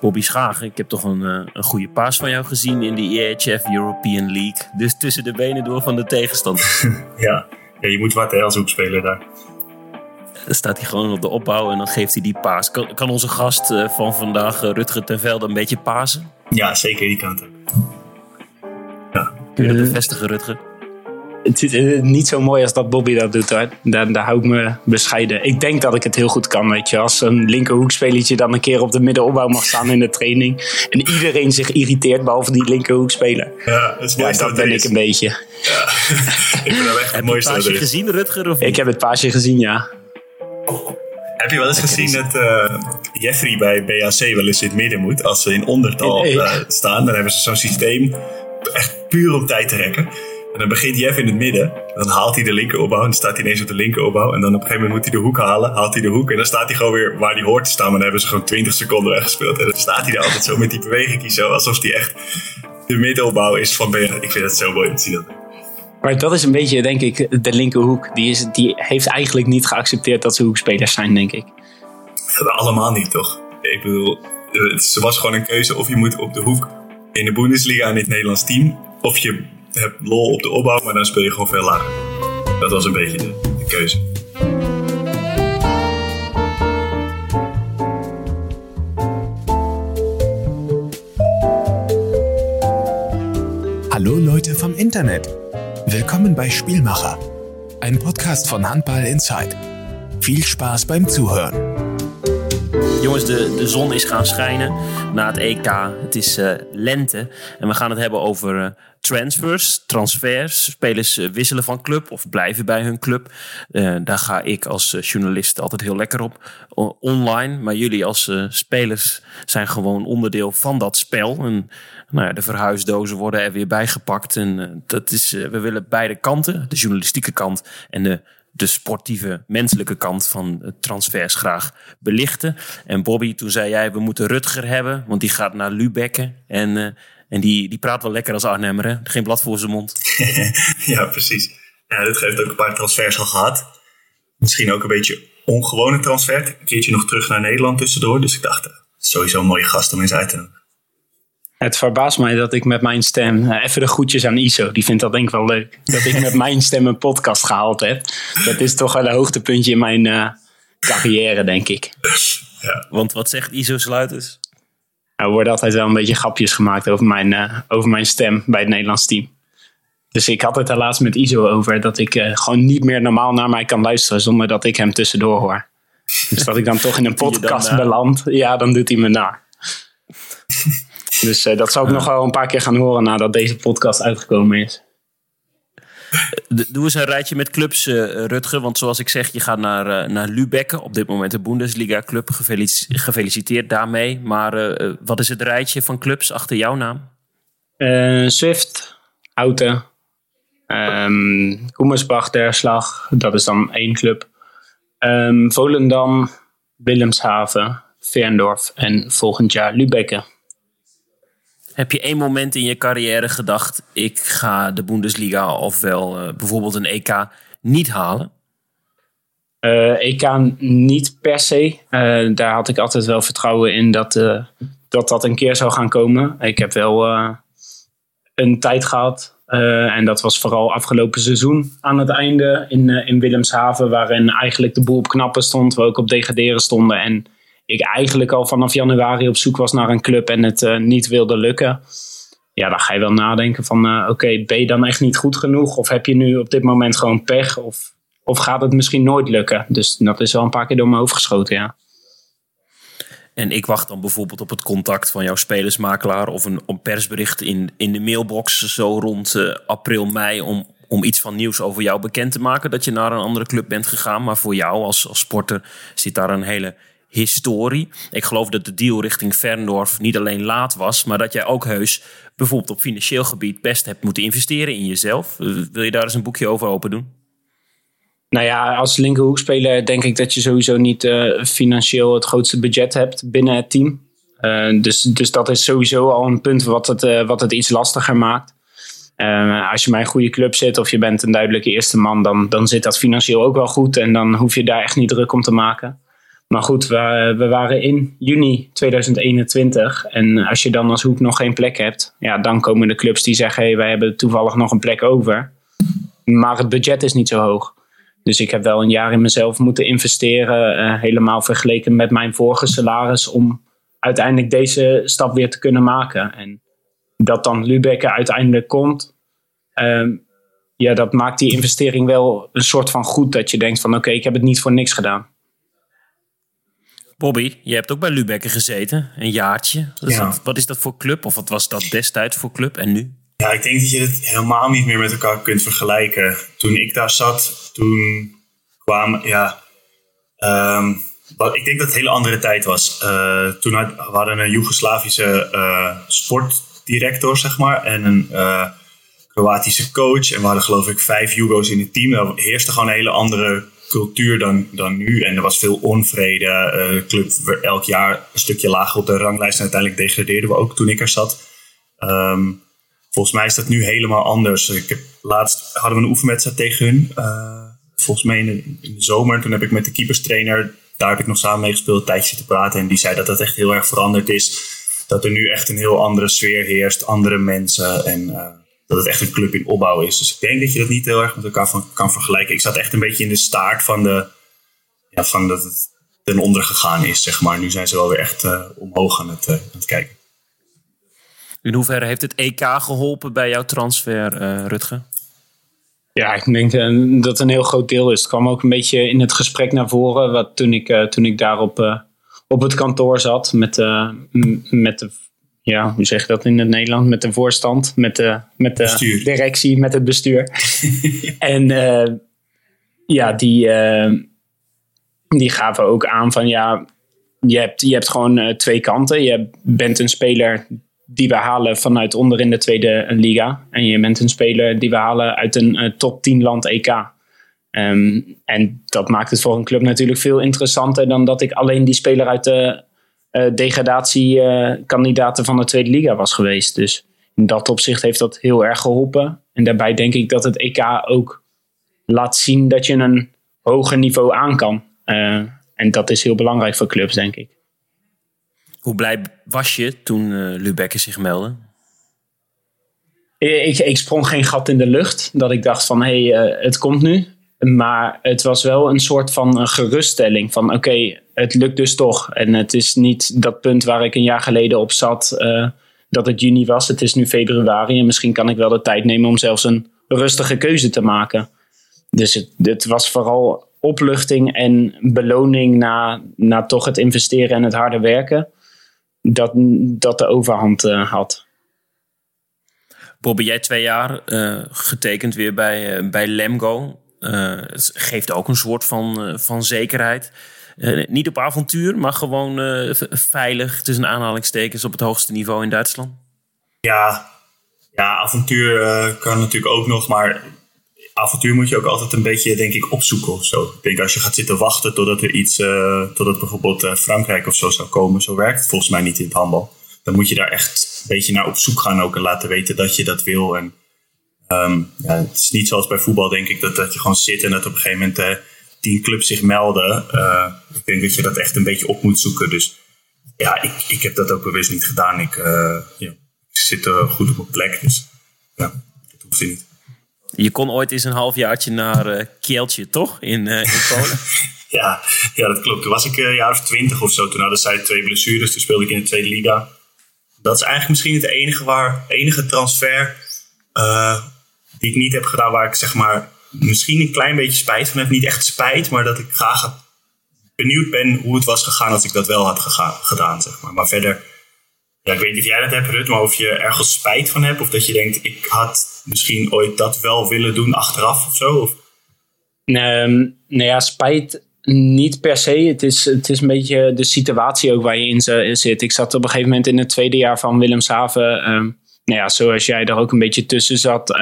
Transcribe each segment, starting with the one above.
Bobby Schagen, ik heb toch een goede paas van jou gezien in de IHF European League. Dus tussen de benen door van de tegenstander. Ja, je moet wat als hoekspeler daar. Dan staat hij gewoon op de opbouw en dan geeft hij die paas. Kan onze gast van vandaag, Rutger ten Velde, een beetje pasen? Ja, zeker die kant ook. Ja. Kun je dat bevestigen, Rutger? Het is niet zo mooi als dat Bobby dat doet. Daar hou ik me bescheiden. Ik denk dat ik het heel goed kan. Weet je. Als een linkerhoekspelletje dan een keer op de middenopbouw mag staan in de training. En iedereen zich irriteert, behalve die linkerhoekspeler. Ja, dat ben ik een beetje. Ja. Ik ben echt heb je het paasje gezien, Rutger? Of niet? Ik heb het paasje gezien, ja. Heb je wel eens gezien dat Jeffrey bij BAC wel eens in het midden moet? Als ze in ondertal staan, dan hebben ze zo'n systeem echt puur om tijd te rekken. En dan begint Jeff in het midden. Dan haalt hij de linkeropbouw. En dan staat hij ineens op de linkeropbouw. En dan op een gegeven moment moet hij de hoek halen. Haalt hij de hoek. En dan staat hij gewoon weer waar hij hoort te staan. Maar dan hebben ze gewoon 20 seconden weggespeeld. En dan staat hij daar altijd zo met die beweging. Zo, alsof hij echt de middenopbouw is van BH. Ik vind dat zo mooi om te zien. Dat. Maar dat is een beetje, denk ik, de linkerhoek. Die heeft eigenlijk niet geaccepteerd dat ze hoekspelers zijn, denk ik. Dat allemaal niet, toch? Ik bedoel, ze was gewoon een keuze. Of je moet op de hoek in de Bundesliga in het Nederlands team. Of je heb lol op de opbouw, maar dan speel je gewoon veel lager. Dat was een beetje de keuze. Hallo Leute vom Internet. Willkommen bei Spielmacher, ein Podcast von Handball Inside. Viel Spaß beim Zuhören. Jongens, de zon is gaan schijnen na het EK. Het is lente en we gaan het hebben over transfers. Spelers wisselen van club of blijven bij hun club. Daar ga ik als journalist altijd heel lekker op online. Maar jullie als spelers zijn gewoon onderdeel van dat spel. En, nou ja, de verhuisdozen worden er weer bijgepakt. En dat is, we willen beide kanten, de journalistieke kant en de sportieve, menselijke kant van transfers graag belichten. En Bobby, toen zei jij, we moeten Rutger hebben, want die gaat naar Lübecken. En die praat wel lekker als Arnhemmer, hè? Geen blad voor zijn mond. Ja, precies. Ja, Rutger heeft ook een paar transfers al gehad. Misschien ook een beetje ongewone transfer. Een keertje nog terug naar Nederland tussendoor. Dus ik dacht, sowieso een mooie gast om eens uit te nodigen. Het verbaast mij dat ik met mijn stem... even de groetjes aan ISO, die vindt dat denk ik wel leuk. Dat ik met mijn stem een podcast gehaald heb. Dat is toch wel een hoogtepuntje in mijn carrière, denk ik. Ja. Want wat zegt ISO Sluiters? Er worden altijd wel een beetje grapjes gemaakt over mijn stem bij het Nederlands team. Dus ik had het er laatst met ISO over dat ik gewoon niet meer normaal naar mij kan luisteren zonder dat ik hem tussendoor hoor. Dus dat ik dan toch in een podcast beland. Ja, dan doet hij me na. Dus dat zou ik nog wel een paar keer gaan horen nadat deze podcast uitgekomen is. Doe eens een rijtje met clubs, Rutger. Want zoals ik zeg, je gaat naar Lübecken. Op dit moment de Bundesliga club. Gefeliciteerd daarmee. Maar wat is het rijtje van clubs achter jouw naam? Swift, Houten, Koemersbach der Slag. Dat is dan 1 club. Volendam, Wilhelmshaven, Ferndorf en volgend jaar Lübecken. Heb je één moment in je carrière gedacht, ik ga de Bundesliga ofwel bijvoorbeeld een EK niet halen? EK niet per se. Daar had ik altijd wel vertrouwen in dat een keer zou gaan komen. Ik heb wel een tijd gehad. En dat was vooral afgelopen seizoen aan het einde in Wilhelmshaven. Waarin eigenlijk de boel op knappen stond, we ook op degraderen stonden en... ik eigenlijk al vanaf januari op zoek was naar een club en het niet wilde lukken. Ja, dan ga je wel nadenken van... Oké, ben je dan echt niet goed genoeg? Of heb je nu op dit moment gewoon pech? Of gaat het misschien nooit lukken? Dus dat is wel een paar keer door mijn hoofd geschoten, ja. En ik wacht dan bijvoorbeeld op het contact van jouw spelersmakelaar... of een persbericht in de mailbox zo rond april, mei... om iets van nieuws over jou bekend te maken... dat je naar een andere club bent gegaan. Maar voor jou als sporter zit daar een hele... historie. Ik geloof dat de deal richting Ferndorf niet alleen laat was... maar dat jij ook heus bijvoorbeeld op financieel gebied... best hebt moeten investeren in jezelf. Wil je daar eens een boekje over open doen? Nou ja, als linkerhoekspeler denk ik dat je sowieso niet... financieel het grootste budget hebt binnen het team. Dus dat is sowieso al een punt wat het iets lastiger maakt. Als je bij een goede club zit of je bent een duidelijke eerste man... dan zit dat financieel ook wel goed... en dan hoef je daar echt niet druk om te maken... Maar goed, we waren in juni 2021. En als je dan als hoek nog geen plek hebt, ja, dan komen de clubs die zeggen, hey, wij hebben toevallig nog een plek over. Maar het budget is niet zo hoog. Dus ik heb wel een jaar in mezelf moeten investeren. Helemaal vergeleken met mijn vorige salaris. Om uiteindelijk deze stap weer te kunnen maken. En dat dan Lübbecke uiteindelijk komt. Ja, dat maakt die investering wel een soort van goed. Dat je denkt van oké, ik heb het niet voor niks gedaan. Bobby, je hebt ook bij Lübbecke gezeten. Een jaartje. Wat is dat voor club? Of wat was dat destijds voor club en nu? Ja, ik denk dat je het helemaal niet meer met elkaar kunt vergelijken. Toen ik daar zat, toen kwamen... Ja, ik denk dat het een hele andere tijd was. Toen hadden we een Joegoslavische sportdirector, zeg maar. En een Kroatische coach. En we hadden geloof ik 5 Jugo's in het team. Daar heerste gewoon een hele andere cultuur dan nu. En er was veel onvrede. De club werd elk jaar een stukje lager op de ranglijst. En uiteindelijk degradeerden we ook toen ik er zat. Volgens mij is dat nu helemaal anders. Laatst hadden we een oefenwedstrijd tegen hun. Volgens mij in de zomer. Toen heb ik met de keeperstrainer, daar heb ik nog samen mee gespeeld, een tijdje zitten praten. En die zei dat dat echt heel erg veranderd is. Dat er nu echt een heel andere sfeer heerst. Andere mensen. En dat het echt een club in opbouw is. Dus ik denk dat je dat niet heel erg met elkaar kan vergelijken. Ik zat echt een beetje in de staart van dat het ten onder gegaan is, zeg maar. Nu zijn ze wel weer echt omhoog aan het kijken. In hoeverre heeft het EK geholpen bij jouw transfer, Rutger? Ja, ik denk dat het een heel groot deel is. Het kwam ook een beetje in het gesprek naar voren. Wat toen ik daar op het kantoor zat met de, hoe zeg je dat in het Nederlands? Met de voorstand, met de directie, met het bestuur. En die gaven ook aan van ja, je hebt gewoon 2 kanten. Je bent een speler die we halen vanuit onder in de tweede liga. En je bent een speler die we halen uit een top 10 land EK. En dat maakt het voor een club natuurlijk veel interessanter dan dat ik alleen die speler uit de degradatiekandidaten van de tweede liga was geweest. Dus in dat opzicht heeft dat heel erg geholpen. En daarbij denk ik dat het EK ook laat zien dat je een hoger niveau aan kan. En dat is heel belangrijk voor clubs, denk ik. Hoe blij was je toen Lübbecke zich meldde? Ik sprong geen gat in de lucht. Dat ik dacht van, het komt nu. Maar het was wel een soort van geruststelling. Van oké, het lukt dus toch. En het is niet dat punt waar ik een jaar geleden op zat. Dat het juni was. Het is nu februari. En misschien kan ik wel de tijd nemen om zelfs een rustige keuze te maken. Dus het was vooral opluchting en beloning na toch het investeren en het harde werken. Dat de overhand had. Bobby, jij 2 jaar getekend weer bij Lemgo. Het geeft ook een soort van zekerheid. Niet op avontuur, maar gewoon veilig tussen aanhalingstekens op het hoogste niveau in Duitsland. Ja avontuur kan natuurlijk ook nog, maar avontuur moet je ook altijd een beetje, denk ik, opzoeken of zo. Ik denk als je gaat zitten wachten totdat er iets, bijvoorbeeld Frankrijk of zo zou komen. Zo werkt het volgens mij niet in het handbal. Dan moet je daar echt een beetje naar op zoek gaan ook en laten weten dat je dat wil. En het is niet zoals bij voetbal, denk ik, dat je gewoon zit en dat op een gegeven moment 10 clubs zich melden. Ik denk dat je dat echt een beetje op moet zoeken. Dus ja, ik heb dat ook bewust niet gedaan. Ik zit goed op mijn plek, dus ja, dat hoeft niet. Je kon ooit eens een halfjaartje naar Kieltje, toch? In Polen? ja, dat klopt. Toen was ik een jaar of 20 of zo. Toen hadden zij 2 blessures. Toen speelde ik in de tweede liga. Dat is eigenlijk misschien het enige transfer die ik niet heb gedaan. Waar ik zeg maar misschien een klein beetje spijt van heb. Niet echt spijt, maar dat ik graag benieuwd ben hoe het was gegaan als ik dat wel had gedaan. Zeg maar. Maar verder... Ja, ik weet niet of jij dat hebt, Rut, maar of je ergens spijt van hebt. Of dat je denkt, ik had misschien ooit dat wel willen doen achteraf of zo. Of? Spijt niet per se. Het is een beetje de situatie ook waar je in zit. Ik zat op een gegeven moment in het tweede jaar van Wilhelmshaven. Zoals jij daar ook een beetje tussen zat,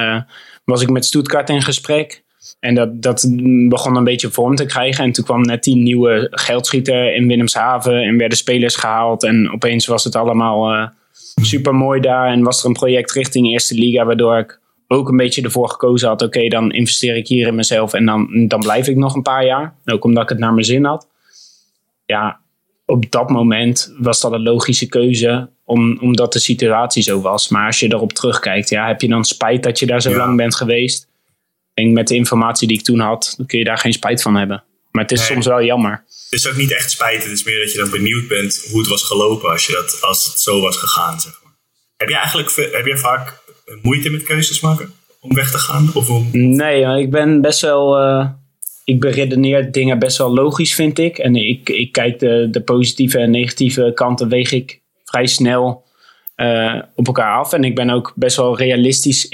was ik met Stuttgart in gesprek. En dat begon een beetje vorm te krijgen. En toen kwam net die nieuwe geldschieter in Wilhelmshaven. En werden spelers gehaald. En opeens was het allemaal supermooi daar. En was er een project richting Eerste Liga. Waardoor ik ook een beetje ervoor gekozen had. Oké, dan investeer ik hier in mezelf. En dan blijf ik nog een paar jaar. Ook omdat ik het naar mijn zin had. ja, op dat moment was dat een logische keuze, omdat de situatie zo was. Maar als je daarop terugkijkt, ja, heb je dan spijt dat je daar zo lang bent geweest? Ik denk met de informatie die ik toen had, dan kun je daar geen spijt van hebben. Maar het is soms wel jammer. Het is ook niet echt spijt. Het is meer dat je dan benieuwd bent hoe het was gelopen als het zo was gegaan. Zeg maar. Heb je vaak moeite met keuzes maken om weg te gaan? Nee, ik ben best wel... ik beredeneer dingen best wel logisch, vind ik. En ik kijk de positieve en negatieve kanten, weeg ik vrij snel op elkaar af. En ik ben ook best wel realistisch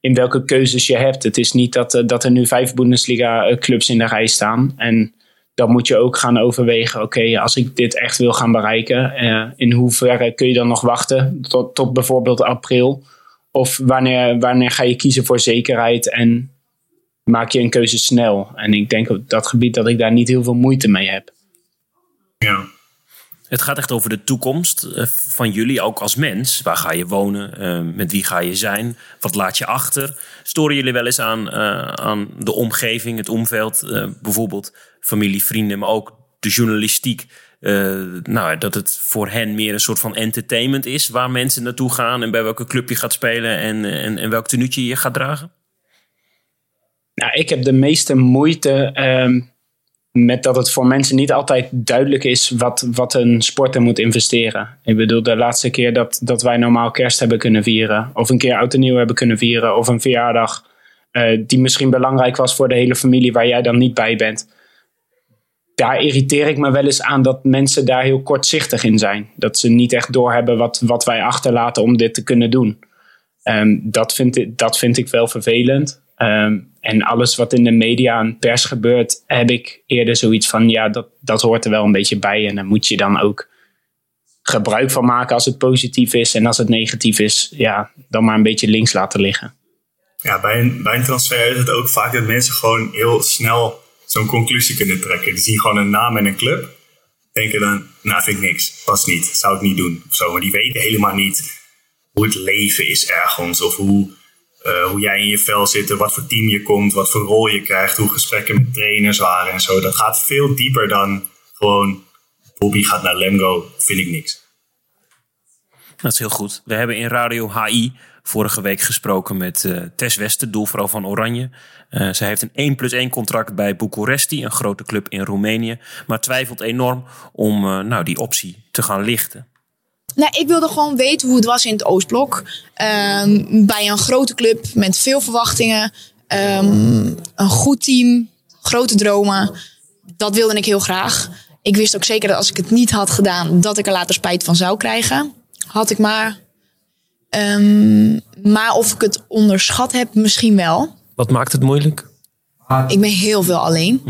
in welke keuzes je hebt. Het is niet dat er nu 5 Bundesliga clubs in de rij staan. En dan moet je ook gaan overwegen, oké, als ik dit echt wil gaan bereiken, in hoeverre kun je dan nog wachten tot bijvoorbeeld april? Of wanneer ga je kiezen voor zekerheid en maak je een keuze snel? En ik denk op dat gebied dat ik daar niet heel veel moeite mee heb. Ja. Het gaat echt over de toekomst van jullie, ook als mens. Waar ga je wonen? Met wie ga je zijn? Wat laat je achter? Storen jullie wel eens aan de omgeving, het omveld? Bijvoorbeeld familie, vrienden, maar ook de journalistiek. Dat het voor hen meer een soort van entertainment is. Waar mensen naartoe gaan en bij welke club je gaat spelen. En welk tenuutje je gaat dragen? Nou, ik heb de meeste moeite... met dat het voor mensen niet altijd duidelijk is wat een sporter moet investeren. Ik bedoel, de laatste keer dat wij normaal kerst hebben kunnen vieren, of een keer oud en nieuw hebben kunnen vieren, of een verjaardag die misschien belangrijk was voor de hele familie waar jij dan niet bij bent. Daar irriteer ik me wel eens aan dat mensen daar heel kortzichtig in zijn. Dat ze niet echt doorhebben wat wij achterlaten om dit te kunnen doen. Dat vind ik wel vervelend. En alles wat in de media en pers gebeurt, heb ik eerder zoiets van, ja, dat hoort er wel een beetje bij. En daar moet je dan ook gebruik van maken als het positief is. En als het negatief is, ja, dan maar een beetje links laten liggen. Ja, bij een transfer is het ook vaak dat mensen gewoon heel snel zo'n conclusie kunnen trekken. Die zien gewoon een naam en een club. Denken dan, nou, vind ik niks. Past niet. Zou ik niet doen. Of zo. Maar die weten helemaal niet hoe het leven is ergens. Of hoe jij in je vel zit, wat voor team je komt, wat voor rol je krijgt, hoe gesprekken met trainers waren en zo. Dat gaat veel dieper dan gewoon Bobby gaat naar Lemgo, vind ik niks. Dat is heel goed. We hebben in Radio HI vorige week gesproken met Tess Wester, doelvrouw van Oranje. Zij heeft een 1+1 contract bij Boekarest, een grote club in Roemenië, maar twijfelt enorm om die optie te gaan lichten. Nou, ik wilde gewoon weten hoe het was in het Oostblok. Bij een grote club met veel verwachtingen. Een goed team. Grote dromen. Dat wilde ik heel graag. Ik wist ook zeker dat als ik het niet had gedaan, dat ik er later spijt van zou krijgen. Had ik maar. Maar of ik het onderschat heb, misschien wel. Wat maakt het moeilijk? Ik ben heel veel alleen.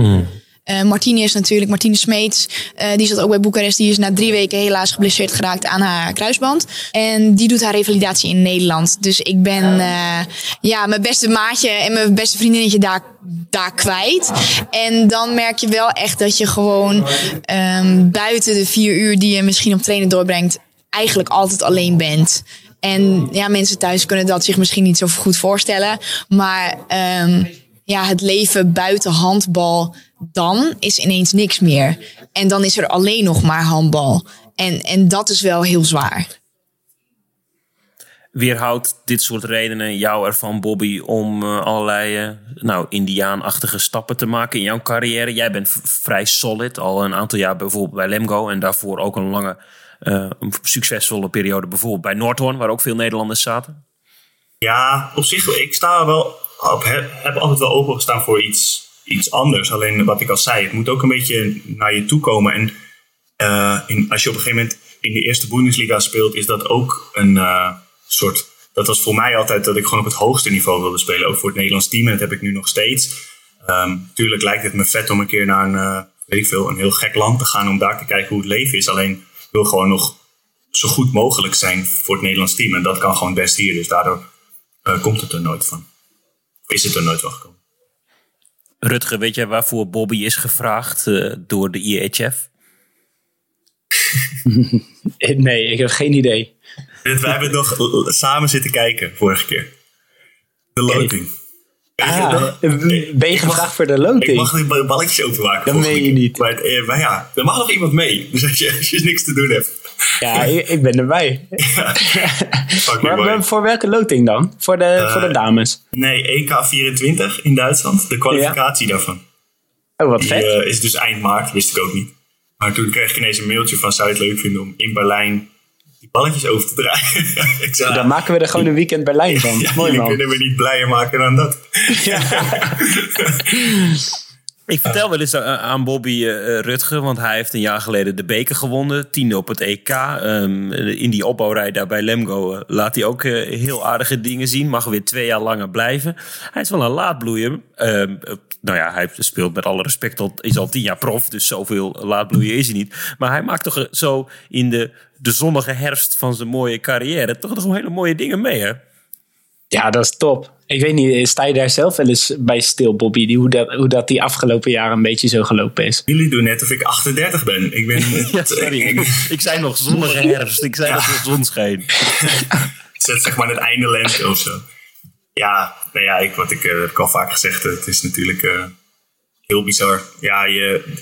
Martine is natuurlijk, Martine Smeets, die zat ook bij Boekarest. Die is na 3 weken helaas geblesseerd geraakt aan haar kruisband. En die doet haar revalidatie in Nederland. Dus ik ben mijn beste maatje en mijn beste vriendinnetje daar kwijt. En dan merk je wel echt dat je gewoon buiten de 4 uur die je misschien op trainen doorbrengt, eigenlijk altijd alleen bent. En ja, mensen thuis kunnen dat zich misschien niet zo goed voorstellen. Maar het leven buiten handbal, dan is ineens niks meer. En dan is er alleen nog maar handbal. En dat is wel heel zwaar. Weerhoudt dit soort redenen jou ervan, Bobby, om allerlei indiaanachtige stappen te maken in jouw carrière? Jij bent vrij solid, al een aantal jaar bijvoorbeeld bij Lemgo. En daarvoor ook een lange, succesvolle periode bijvoorbeeld bij Noordhoorn, waar ook veel Nederlanders zaten. Ja, op zich, ik sta wel op, heb altijd wel open gestaan voor iets anders. Alleen wat ik al zei, het moet ook een beetje naar je toe komen. En als je op een gegeven moment in de eerste Bundesliga speelt, is dat ook een soort... Dat was voor mij altijd dat ik gewoon op het hoogste niveau wilde spelen. Ook voor het Nederlands team. En dat heb ik nu nog steeds. Tuurlijk lijkt het me vet om een keer naar een heel gek land te gaan om daar te kijken hoe het leven is. Alleen ik wil gewoon nog zo goed mogelijk zijn voor het Nederlands team. En dat kan gewoon best hier. Dus daardoor komt het er nooit van. Of is het er nooit van gekomen. Rutger, weet jij waarvoor Bobby is gevraagd door de IHF? Nee, ik heb geen idee. Wij hebben nog samen zitten kijken vorige keer. De loting. Ben je gevraagd voor de loting? Ik mag niet balletjes overmaken. Dat meen je niet. Maar ja, er mag nog iemand mee. Dus als je niks te doen hebt. Ja, ik ben erbij. Ja, maar voor welke loting dan? Voor de dames? Nee, EK 24 in Duitsland. De kwalificatie daarvan. Oh, wat vet. Die is dus eind maart, wist ik ook niet. Maar toen kreeg ik ineens een mailtje van zou je het leuk vinden om in Berlijn die balletjes over te draaien. Ja, dan maken we er gewoon een weekend Berlijn van. Ja, mooi man. Kunnen we niet blijer maken dan dat. Ja. Ik vertel wel eens aan Bobby Rutger, want hij heeft een jaar geleden de beker gewonnen. 10e op het EK. In die opbouwrij daar bij Lemgo laat hij ook heel aardige dingen zien. Mag weer 2 jaar langer blijven. Hij is wel een laatbloeier. Nou ja, hij speelt met alle respect al, is al 10 jaar prof. Dus zoveel laatbloeier is hij niet. Maar hij maakt toch zo in de zonnige herfst van zijn mooie carrière toch hele mooie dingen mee, hè? Ja, dat is top. Ik weet niet, sta je daar zelf wel eens bij stil, Bobby? Hoe dat die afgelopen jaren een beetje zo gelopen is? Jullie doen net of ik 38 ben. Ik ben ja, sorry. Ik zei nog zonnige herfst. Ik zei nog zonschijn. Zet zeg maar het einde lente of zo. Ja, nou ja, dat heb ik al vaak gezegd. Het is natuurlijk heel bizar. Ja,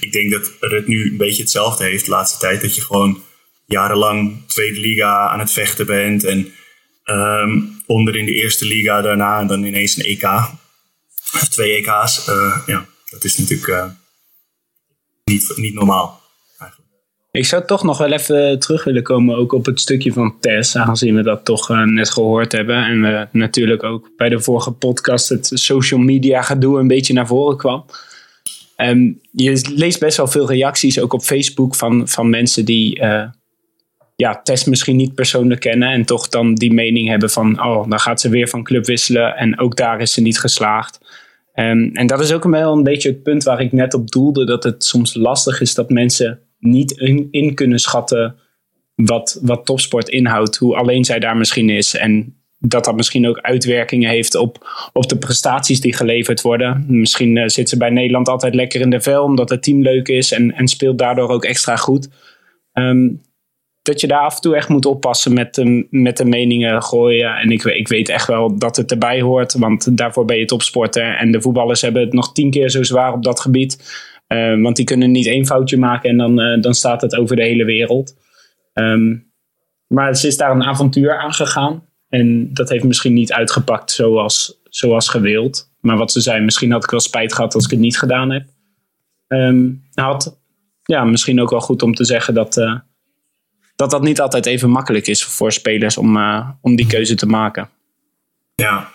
ik denk dat Rut nu een beetje hetzelfde heeft de laatste tijd. Dat je gewoon jarenlang tweede liga aan het vechten bent en... onder in de Eerste Liga daarna en dan ineens een EK. 2 EK's. Dat is natuurlijk niet normaal. Eigenlijk. Ik zou toch nog wel even terug willen komen ook op het stukje van Tess. Aangezien we dat toch net gehoord hebben. En natuurlijk ook bij de vorige podcast het social media gedoe een beetje naar voren kwam. Je leest best wel veel reacties ook op Facebook van mensen die... Tess misschien niet persoonlijk kennen en toch dan die mening hebben van... oh, dan gaat ze weer van club wisselen en ook daar is ze niet geslaagd. En dat is ook wel een beetje het punt waar ik net op doelde... dat het soms lastig is dat mensen niet in kunnen schatten wat topsport inhoudt. Hoe alleen zij daar misschien is en dat misschien ook uitwerkingen heeft op de prestaties die geleverd worden. Misschien zit ze bij Nederland altijd lekker in de vel omdat het team leuk is en speelt daardoor ook extra goed... dat je daar af en toe echt moet oppassen met de meningen gooien. En ik weet echt wel dat het erbij hoort. Want daarvoor ben je topsporter. En de voetballers hebben het nog 10 keer zo zwaar op dat gebied. Want die kunnen niet één foutje maken. En dan staat het over de hele wereld. Maar ze is daar een avontuur aan gegaan. En dat heeft misschien niet uitgepakt zoals gewild. Maar wat ze zei, misschien had ik wel spijt gehad als ik het niet gedaan heb. Misschien ook wel goed om te zeggen dat niet altijd even makkelijk is voor spelers om die keuze te maken. Ja.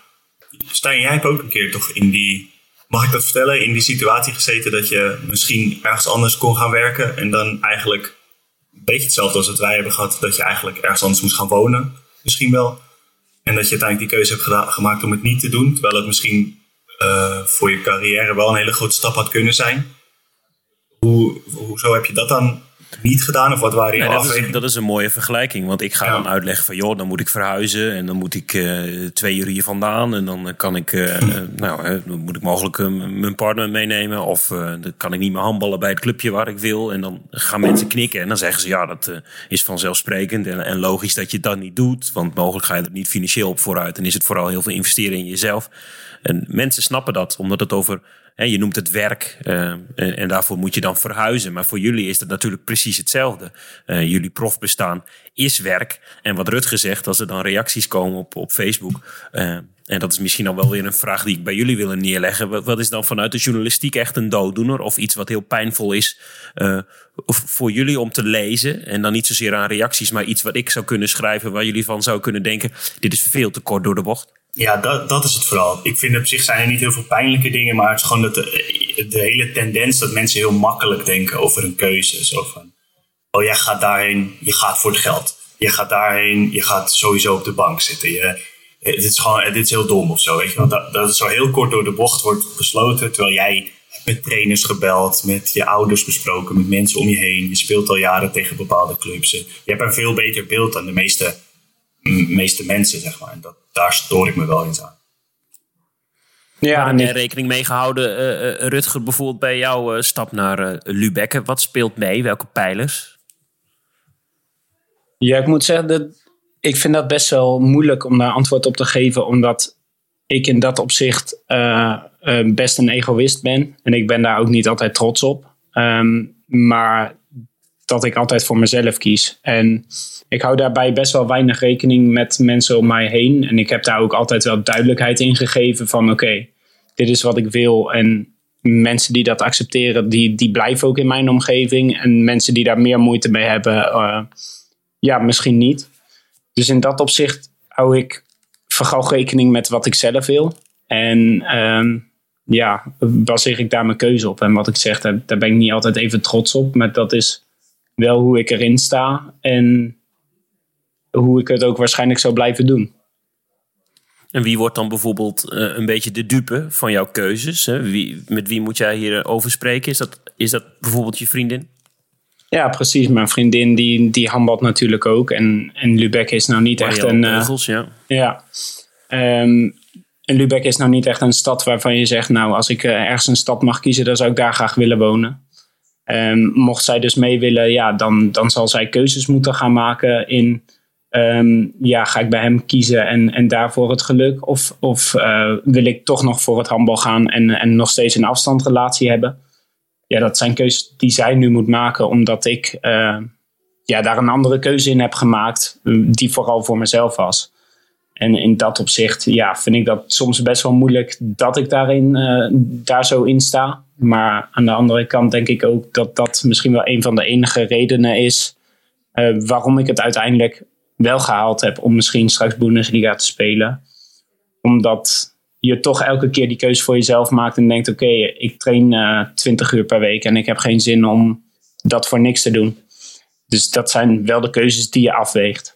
Stijn, jij hebt ook een keer toch in die situatie gezeten dat je misschien ergens anders kon gaan werken en dan eigenlijk een beetje hetzelfde als wat wij hebben gehad, dat je eigenlijk ergens anders moest gaan wonen, misschien wel. En dat je uiteindelijk die keuze hebt gemaakt om het niet te doen, terwijl het misschien voor je carrière wel een hele grote stap had kunnen zijn. Hoezo heb je dat dan niet gedaan of wat waren je afwegingen? Dat is een mooie vergelijking, want ik ga dan uitleggen van... joh, dan moet ik verhuizen en dan moet ik 2 uur hier vandaan... en dan kan ik, moet ik mogelijk mijn partner meenemen... of dan kan ik niet meer handballen bij het clubje waar ik wil... en dan gaan mensen knikken en dan zeggen ze... ja, dat is vanzelfsprekend en logisch dat je dat niet doet... want mogelijk ga je er niet financieel op vooruit... en is het vooral heel veel investeren in jezelf... En mensen snappen dat, omdat het over... je noemt het werk en daarvoor moet je dan verhuizen. Maar voor jullie is dat natuurlijk precies hetzelfde. Jullie profbestaan is werk. En wat Rutger zegt, als er dan reacties komen op Facebook... en dat is misschien al wel weer een vraag die ik bij jullie wil neerleggen. Wat is dan vanuit de journalistiek echt een dooddoener? Of iets wat heel pijnvol is voor jullie om te lezen? En dan niet zozeer aan reacties, maar iets wat ik zou kunnen schrijven... waar jullie van zou kunnen denken, dit is veel te kort door de bocht. Ja, dat is het vooral. Ik vind op zich zijn er niet heel veel pijnlijke dingen... maar het is gewoon dat de hele tendens dat mensen heel makkelijk denken over hun keuze. Zo van, oh jij gaat daarheen, je gaat voor het geld. Je gaat daarheen, je gaat sowieso op de bank zitten. Dit is heel dom of zo. Weet je? Want dat het zo heel kort door de bocht wordt besloten... terwijl jij met trainers gebeld, met je ouders besproken... met mensen om je heen. Je speelt al jaren tegen bepaalde clubs. Je hebt een veel beter beeld dan de meeste mensen, zeg maar. En daar stoor ik me wel eens aan. Ja, en rekening mee gehouden, Rutger, bijvoorbeeld bij jouw stap naar Lübecken. Wat speelt mee? Welke pijlers? Ja, ik moet zeggen, ik vind dat best wel moeilijk om daar antwoord op te geven. Omdat ik in dat opzicht best een egoïst ben. En ik ben daar ook niet altijd trots op. Maar dat ik altijd voor mezelf kies. En ik hou daarbij best wel weinig rekening met mensen om mij heen. En ik heb daar ook altijd wel duidelijkheid in gegeven van oké, dit is wat ik wil. En mensen die dat accepteren, die blijven ook in mijn omgeving. En mensen die daar meer moeite mee hebben, ja, misschien niet. Dus in dat opzicht hou ik vooral rekening met wat ik zelf wil. En ja, baseer ik daar mijn keuze op. En wat ik zeg, daar ben ik niet altijd even trots op. Maar dat is wel hoe ik erin sta. En hoe ik het ook waarschijnlijk zou blijven doen. En wie wordt dan bijvoorbeeld een beetje de dupe van jouw keuzes? Hè? Met wie moet jij hierover spreken? Is dat bijvoorbeeld je vriendin? Ja, precies. Mijn vriendin die handbalt natuurlijk ook. En Lübecken is nou niet echt een... Regels, ja. Ja. En Lübecken is nou niet echt een stad waarvan je zegt... nou, als ik ergens een stad mag kiezen, dan zou ik daar graag willen wonen. Mocht zij dus mee willen, ja, dan zal zij keuzes moeten gaan maken in... ja, ga ik bij hem kiezen en daarvoor het geluk? Of wil ik toch nog voor het handbal gaan en nog steeds een afstandsrelatie hebben? Ja, dat zijn keuzes die zij nu moet maken, omdat ik daar een andere keuze in heb gemaakt, die vooral voor mezelf was. En in dat opzicht, ja, vind ik dat soms best wel moeilijk dat ik daar zo in sta. Maar aan de andere kant denk ik ook dat dat misschien wel een van de enige redenen is waarom ik het uiteindelijk wel gehaald heb om misschien straks Bundesliga te spelen. Omdat je toch elke keer die keuze voor jezelf maakt en denkt oké, ik train 20 uur per week en ik heb geen zin om dat voor niks te doen. Dus dat zijn wel de keuzes die je afweegt.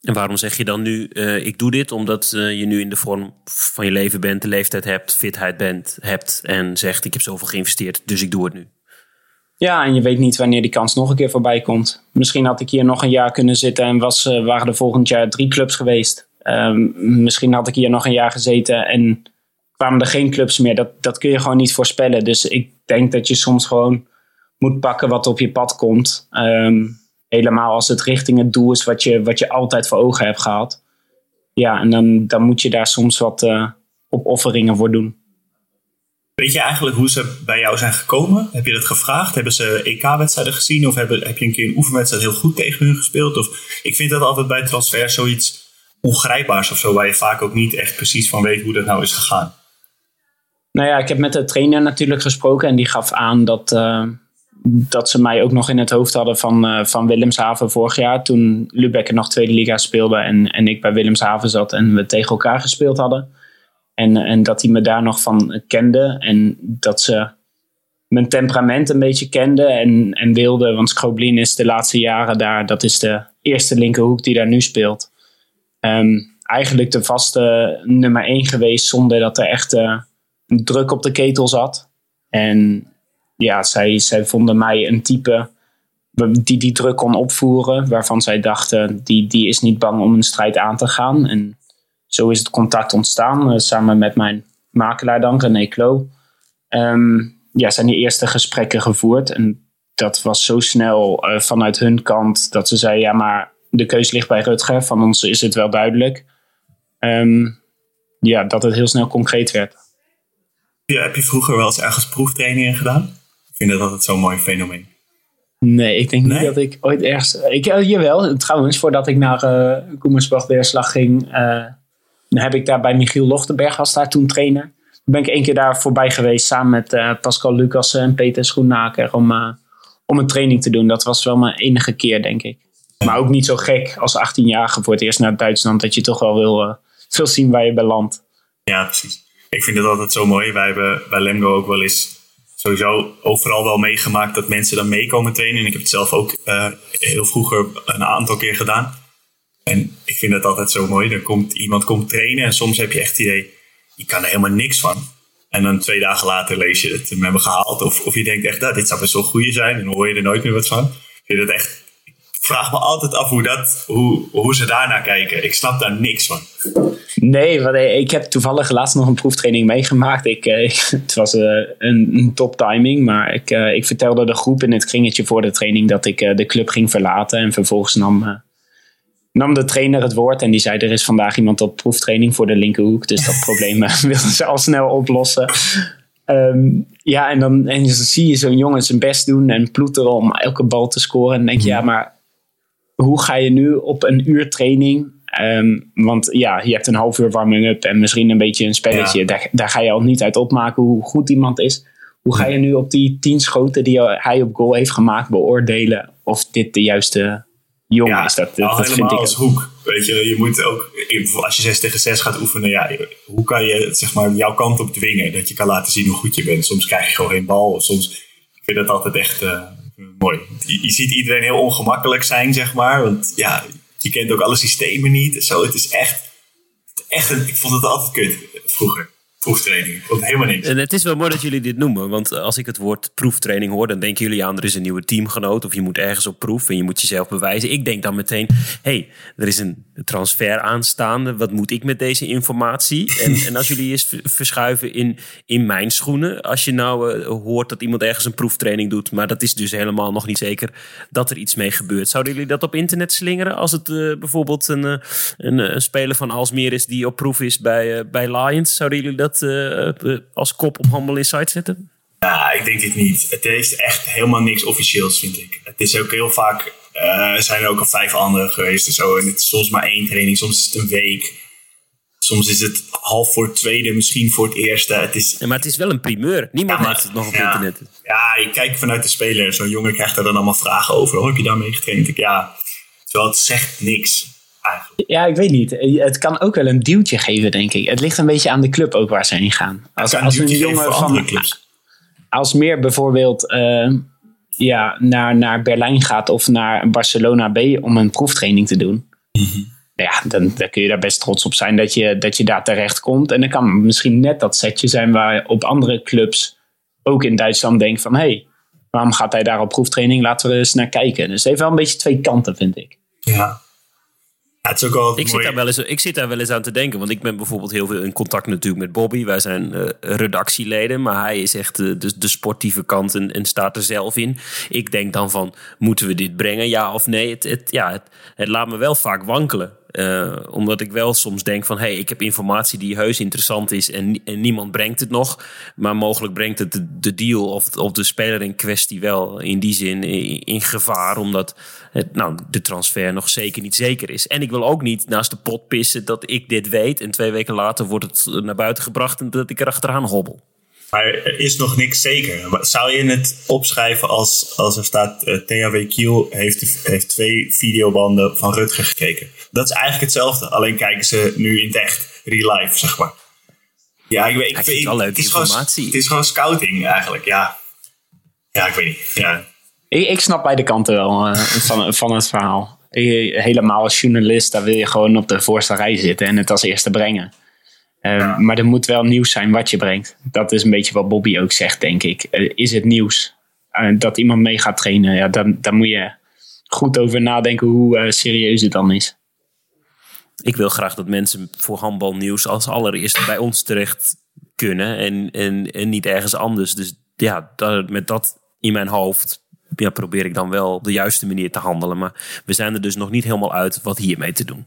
En waarom zeg je dan nu ik doe dit? Omdat je nu in de vorm van je leven bent, de leeftijd hebt, fitheid hebt en zegt ik heb zoveel geïnvesteerd, dus ik doe het nu. Ja, en je weet niet wanneer die kans nog een keer voorbij komt. Misschien had ik hier nog een jaar kunnen zitten en waren er volgend jaar 3 clubs geweest. Misschien had ik hier nog een jaar gezeten en kwamen er geen clubs meer. Dat kun je gewoon niet voorspellen. Dus ik denk dat je soms gewoon moet pakken wat op je pad komt. Helemaal als het richting het doel is wat je altijd voor ogen hebt gehad. Ja, en dan moet je daar soms wat opofferingen voor doen. Weet je eigenlijk hoe ze bij jou zijn gekomen? Heb je dat gevraagd? Hebben ze EK-wedstrijden gezien? Of heb je een keer een oefenwedstrijd heel goed tegen hun gespeeld? Of, ik vind dat altijd bij transfer zoiets ongrijpbaars of zo, waar je vaak ook niet echt precies van weet hoe dat nou is gegaan. Nou ja, ik heb met de trainer natuurlijk gesproken en die gaf aan dat ze mij ook nog in het hoofd hadden van Wilhelmshaven vorig jaar, toen Lübecken nog tweede liga speelde en ik bij Wilhelmshaven zat en we tegen elkaar gespeeld hadden. En dat hij me daar nog van kende. En dat ze mijn temperament een beetje kende en wilde. Want Schroblin is de laatste jaren daar. Dat is de eerste linkerhoek die daar nu speelt. Eigenlijk de vaste nummer 1 geweest. Zonder dat er echt druk op de ketel zat. En ja, zij vonden mij een type die druk kon opvoeren. Waarvan zij dachten, die is niet bang om een strijd aan te gaan. En zo is het contact ontstaan, samen met mijn makelaar dan, René Klo. Zijn die eerste gesprekken gevoerd. En dat was zo snel vanuit hun kant dat ze zeiden, ja, maar de keus ligt bij Rutger. Van ons is het wel duidelijk. Dat het heel snel concreet werd. Ja, heb je vroeger wel eens ergens proeftrainingen gedaan? Ik vind dat altijd zo'n mooi fenomeen. Nee, ik denk niet dat ik ooit ergens... Jawel, trouwens, voordat ik naar Koemersbach der Slag ging... heb ik daar bij Michiel Lochtenberg, was daar toen trainer. Dan ben ik 1 keer daar voorbij geweest samen met Pascal Lucassen en Peter Schoenaker om een training te doen. Dat was wel mijn enige keer, denk ik. Maar ook niet zo gek als 18-jarige voor het eerst naar Duitsland, dat je toch wel wil zien waar je bij landt. Ja, precies. Ik vind het altijd zo mooi. Wij hebben bij Lemgo ook wel eens sowieso overal wel meegemaakt dat mensen dan meekomen trainen. En ik heb het zelf ook heel vroeger een aantal keer gedaan. En ik vind dat altijd zo mooi. Dan iemand komt trainen en soms heb je echt het idee, je kan er helemaal niks van. En dan 2 dagen later lees je het, we hebben gehaald. Of je denkt echt, dit zou best wel goeie zijn. En dan hoor je er nooit meer wat van. Ik vraag me altijd af hoe ze daarnaar kijken. Ik snap daar niks van. Nee, want ik heb toevallig laatst nog een proeftraining meegemaakt. Het was een top timing. Maar ik vertelde de groep in het kringetje voor de training dat ik de club ging verlaten. En vervolgens nam nam de trainer het woord en die zei, er is vandaag iemand op proeftraining voor de linkerhoek. Dus dat probleem wilden ze al snel oplossen. Ja, en dan zie je zo'n jongen zijn best doen en ploeteren om elke bal te scoren. En dan denk je, ja, maar hoe ga je nu op een uur training? Want ja, je hebt een half uur warming-up en misschien een beetje een spelletje. Ja. Daar ga je al niet uit opmaken hoe goed iemand is. Hoe ga je nu op die 10 schoten die hij op goal heeft gemaakt beoordelen of dit de juiste jongen is? Dat vind ik als hoek. Weet je, je moet ook, als je 6 tegen 6 gaat oefenen, ja, hoe kan je zeg maar jouw kant op dwingen? Dat je kan laten zien hoe goed je bent. Soms krijg je gewoon geen bal. Of soms, ik vind dat altijd echt mooi. Je ziet iedereen heel ongemakkelijk zijn, zeg maar. Want ja, je kent ook alle systemen niet en zo. Het is echt ik vond het altijd kut vroeger. Proeftraining, komt helemaal niks. En het is wel mooi dat jullie dit noemen, want als ik het woord proeftraining hoor, dan denken jullie aan, er is een nieuwe teamgenoot of je moet ergens op proef en je moet jezelf bewijzen. Ik denk dan meteen, hey, er is een transfer aanstaande, wat moet ik met deze informatie? En als jullie eens verschuiven in mijn schoenen, als je nou hoort dat iemand ergens een proeftraining doet, maar dat is dus helemaal nog niet zeker dat er iets mee gebeurt. Zouden jullie dat op internet slingeren als het bijvoorbeeld een speler van Alsmeer is die op proef is bij Lions? Zouden jullie dat als kop op Humble Insight zetten? Nou, ik denk dit niet. Het is echt helemaal niks officieels, vind ik. Het is ook heel vaak, zijn er ook al 5 anderen geweest en zo. En het is soms maar 1 training, soms is het een week. Soms is het 1/2 voor 2e, misschien voor het eerste. Het is... Ja, maar het is wel een primeur. Niemand maakt het nog op internet. Ja, je kijkt vanuit de speler. Zo'n jongen krijgt er dan allemaal vragen over. Hoe heb je daarmee getraind? Ja, terwijl het zegt niks. Ja, ik weet niet. Het kan ook wel een duwtje geven, denk ik. Het ligt een beetje aan de club ook waar ze heen gaan. Als een jongen van Alsmeer bijvoorbeeld naar Berlijn gaat of naar Barcelona B om een proeftraining te doen. Mm-hmm. Ja, dan kun je daar best trots op zijn dat je daar terecht komt. En dan kan misschien net dat setje zijn waar op andere clubs ook in Duitsland denkt van, hey, waarom gaat hij daar op proeftraining? Laten we er eens naar kijken. Dus het heeft wel een beetje 2 kanten, vind ik. Ja. Ja, het is ook wel ik zit daar wel eens aan te denken, want ik ben bijvoorbeeld heel veel in contact natuurlijk met Bobby. Wij zijn redactieleden, maar hij is echt de sportieve kant en staat er zelf in. Ik denk dan van, moeten we dit brengen, ja of nee? Het laat me wel vaak wankelen. Omdat ik wel soms denk van, hey, ik heb informatie die heus interessant is en niemand brengt het nog. Maar mogelijk brengt het de deal of de speler in kwestie wel in die zin in gevaar. Omdat de transfer nog zeker niet zeker is. En ik wil ook niet naast de pot pissen dat ik dit weet. En 2 weken later wordt het naar buiten gebracht en dat ik erachteraan hobbel. Maar er is nog niks zeker. Maar zou je het opschrijven als er staat... THW Kiel heeft 2 videobanden van Rutger gekeken. Dat is eigenlijk hetzelfde. Alleen kijken ze nu in het echt. Real life, zeg maar. Ja, ik vind het wel leuke informatie. Het is gewoon scouting eigenlijk, ja. Ja, ik weet niet. Ja. Ik snap beide kanten wel van het verhaal. Helemaal als journalist, daar wil je gewoon op de voorste rij zitten... en het als eerste brengen. Maar er moet wel nieuws zijn wat je brengt. Dat is een beetje wat Bobby ook zegt, denk ik. Is het nieuws dat iemand mee gaat trainen? Ja, dan moet je goed over nadenken hoe serieus het dan is. Ik wil graag dat mensen voor handbalnieuws als allereerste bij ons terecht kunnen. En niet ergens anders. Dus ja, met dat in mijn hoofd probeer ik dan wel op de juiste manier te handelen. Maar we zijn er dus nog niet helemaal uit wat hiermee te doen.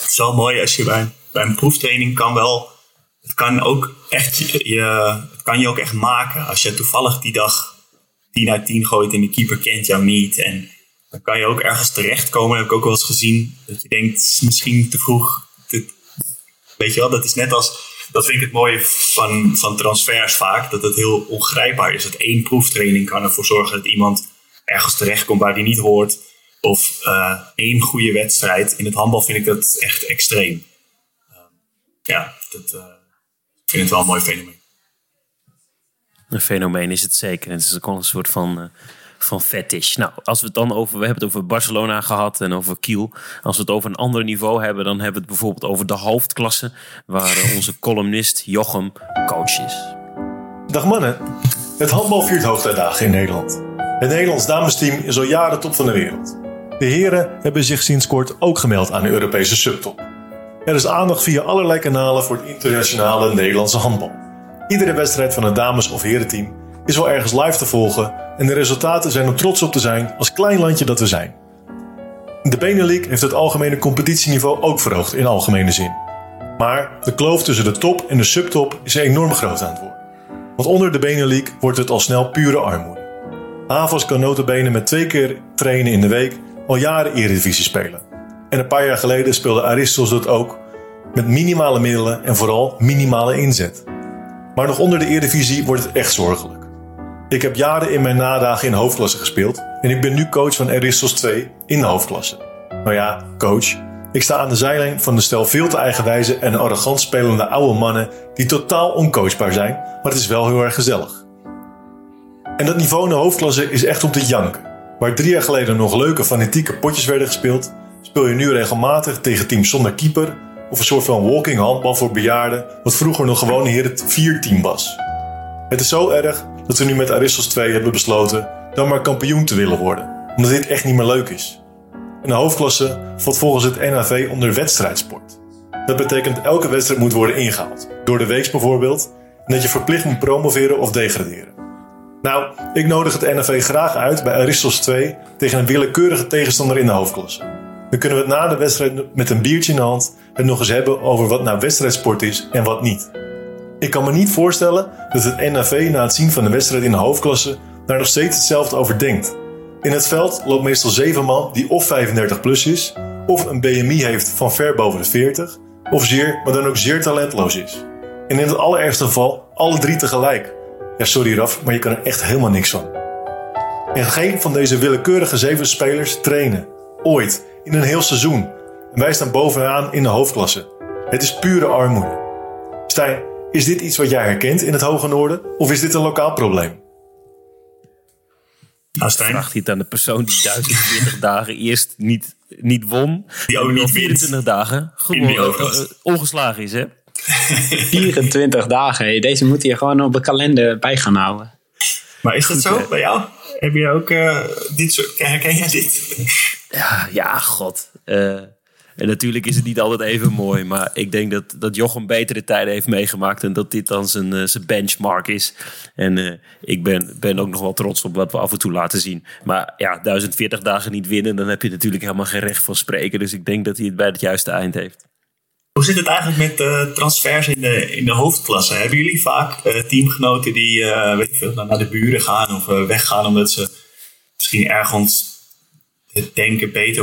Het is wel mooi als je bij een proeftraining kan wel... Het kan je ook echt maken. Als je toevallig die dag 10 uit 10 gooit en de keeper kent jou niet. En dan kan je ook ergens terechtkomen. Dat heb ik ook wel eens gezien. Dat je denkt, misschien te vroeg. Weet je wel, dat is net als... Dat vind ik het mooie van transfers vaak. Dat het heel ongrijpbaar is. Dat 1 proeftraining kan ervoor zorgen dat iemand ergens terechtkomt waar die niet hoort. Of 1 goede wedstrijd. In het handbal vind ik dat echt extreem. Ik vind het wel een mooi fenomeen. Een fenomeen is het zeker. Het is ook een soort van fetish. Nou, als we het dan over... We hebben het over Barcelona gehad en over Kiel. Als we het over een ander niveau hebben... dan hebben we het bijvoorbeeld over de hoofdklasse... waar onze columnist Jochem coach is. Dag mannen. Het handbal viert hoogtijdagen in Nederland. Het Nederlands damesteam is al jaren top van de wereld. De heren hebben zich sinds kort ook gemeld aan de Europese subtop. Er is aandacht via allerlei kanalen voor het internationale Nederlandse handbal. Iedere wedstrijd van een dames- of herenteam is wel ergens live te volgen en de resultaten zijn om trots op te zijn als klein landje dat we zijn. De Benelux heeft het algemene competitieniveau ook verhoogd in algemene zin. Maar de kloof tussen de top en de subtop is enorm groot aan het worden. Want onder de Benelux wordt het al snel pure armoede. HAVOS kan nota bene met 2 keer trainen in de week al jaren Eredivisie spelen. En een paar jaar geleden speelde Aristos dat ook met minimale middelen en vooral minimale inzet. Maar nog onder de Eredivisie wordt het echt zorgelijk. Ik heb jaren in mijn nadagen in hoofdklasse gespeeld en ik ben nu coach van Aristos 2 in de hoofdklasse. Nou ja, coach. Ik sta aan de zijlijn van de stel veel te eigenwijze en arrogant spelende oude mannen die totaal oncoachbaar zijn, maar het is wel heel erg gezellig. En dat niveau in de hoofdklasse is echt om te janken. Waar 3 jaar geleden nog leuke fanatieke potjes werden gespeeld, speel je nu regelmatig tegen teams zonder keeper of een soort van walking handbal voor bejaarden wat vroeger nog gewoon Heren 4 team was. Het is zo erg dat we nu met Aristos 2 hebben besloten dan maar kampioen te willen worden, omdat dit echt niet meer leuk is. En de hoofdklasse valt volgens het NAV onder wedstrijdsport. Dat betekent elke wedstrijd moet worden ingehaald, door de weeks bijvoorbeeld, en dat je verplicht moet promoveren of degraderen. Nou, ik nodig het NAV graag uit bij Aristos 2 tegen een willekeurige tegenstander in de hoofdklasse. Dan kunnen we het na de wedstrijd met een biertje in de hand het nog eens hebben over wat nou wedstrijdsport is en wat niet. Ik kan me niet voorstellen dat het NAV na het zien van de wedstrijd in de hoofdklasse daar nog steeds hetzelfde over denkt. In het veld loopt meestal 7 man die of 35 plus is, of een BMI heeft van ver boven de 40, of maar dan ook zeer talentloos is. En in het allerergste geval alle 3 tegelijk. Ja, sorry Raf, maar je kan er echt helemaal niks van. En geen van deze willekeurige 7 spelers trainen. Ooit. In een heel seizoen. En wij staan bovenaan in de hoofdklasse. Het is pure armoede. Stijn, is dit iets wat jij herkent in het Hoge Noorden? Of is dit een lokaal probleem? Nou, Stijn, vraagt hij het aan de persoon die 1040 dagen eerst niet won. Die ook niet 24 wint. Dagen gewoon ongeslagen is, hè? 24 dagen. Deze moet je gewoon op een kalender bij gaan houden. Maar is dat zo bij jou? Heb je ook dit soort... Herken jij dit? Ja, god. En natuurlijk is het niet altijd even mooi. Maar ik denk dat Jochem betere tijden heeft meegemaakt. En dat dit dan zijn benchmark is. En ik ben ook nog wel trots op wat we af en toe laten zien. Maar ja, 1040 dagen niet winnen. Dan heb je natuurlijk helemaal geen recht van spreken. Dus ik denk dat hij het bij het juiste eind heeft. Hoe zit het eigenlijk met transfers in de hoofdklasse? Hebben jullie vaak teamgenoten die naar de buren gaan of weggaan omdat ze misschien ergens het denken beter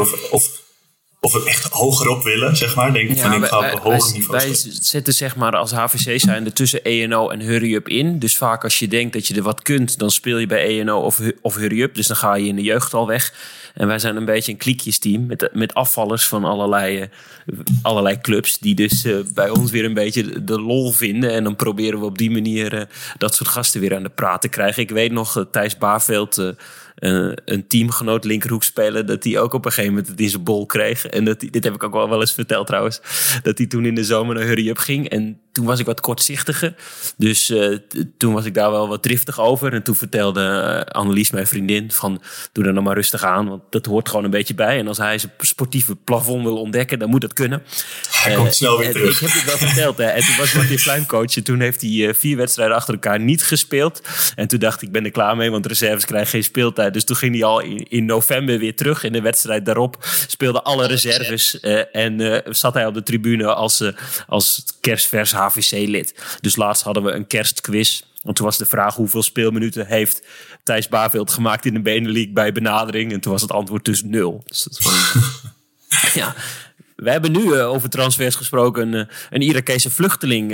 of het echt hogerop willen, zeg maar? Denk ja, van ik ga op een hoger niveau. Wij zetten zeg maar als HVC zijn er tussen ENO en Hurry Up in. Dus vaak als je denkt dat je er wat kunt, dan speel je bij ENO of Hurry Up. Dus dan ga je in de jeugd al weg. En wij zijn een beetje een kliekjesteam met afvallers van allerlei clubs. Die dus bij ons weer een beetje de lol vinden. En dan proberen we op die manier dat soort gasten weer aan de praat te krijgen. Ik weet nog, Thijs Baarveld... een teamgenoot linkerhoek spelen, dat hij ook op een gegeven moment het in zijn bol kreeg. En dit heb ik ook wel eens verteld trouwens, dat hij toen in de zomer naar Hurry Up ging. En toen was ik wat kortzichtiger. Dus toen was ik daar wel wat driftig over. En toen vertelde Annelies, mijn vriendin, van doe dat nou maar rustig aan, want dat hoort gewoon een beetje bij. En als hij zijn sportieve plafond wil ontdekken, dan moet dat kunnen. Hij komt snel weer terug. Ik heb het wel verteld. Hè. En toen was Martin Fluim coach. En toen heeft hij 4 wedstrijden achter elkaar niet gespeeld. En toen dacht ik, ben er klaar mee, want reserves krijgen geen speeltijd. Dus toen ging hij al in november weer terug. In de wedstrijd daarop speelden alle reserves. En zat hij op de tribune als kerstvers HVC-lid. Dus laatst hadden we een kerstquiz. Want toen was de vraag hoeveel speelminuten heeft Thijs Baarveld gemaakt in de Benelux bij benadering. En toen was het antwoord dus 0. Dus dat is gewoon... ja. We hebben nu over transfers gesproken. Een Irakese vluchteling.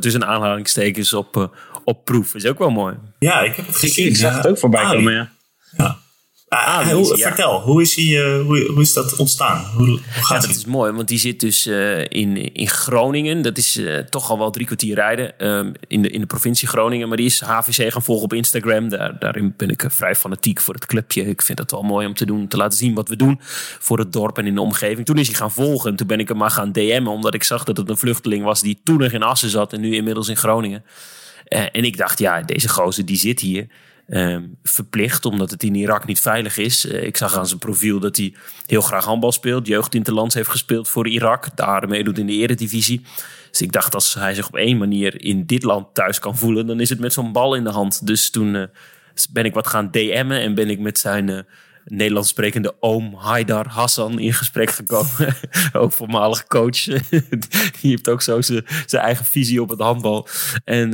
Tussen aanhalingstekens op proef. Is ook wel mooi. Ja, ik heb het gezien. Ik zag het ook voorbij komen, ja. Ja. Vertel, hoe is dat ontstaan? Hoe gaat dat? Het is mooi, want die zit dus in Groningen. Dat is toch al wel 3 kwartier rijden in de provincie Groningen. Maar die is HVC gaan volgen op Instagram. Daarin ben ik vrij fanatiek voor het clubje. Ik vind dat wel mooi om te doen, te laten zien wat we doen voor het dorp en in de omgeving. Toen is hij gaan volgen en toen ben ik hem maar gaan DM'en. Omdat ik zag dat het een vluchteling was die toen nog in Assen zat en nu inmiddels in Groningen. En ik dacht, ja, deze gozer die zit hier. Verplicht, omdat het in Irak niet veilig is. Ik zag aan zijn profiel dat hij heel graag handbal speelt. Jeugdinterlands heeft gespeeld voor Irak. Daar meedoet in de Eredivisie. Dus ik dacht, als hij zich op 1 manier in dit land thuis kan voelen, dan is het met zo'n bal in de hand. Dus toen ben ik wat gaan DM'en en ben ik met zijn Nederlands sprekende oom Haidar Hassan in gesprek gekomen. Ook voormalig coach. Die heeft ook zo zijn eigen visie op het handbal. En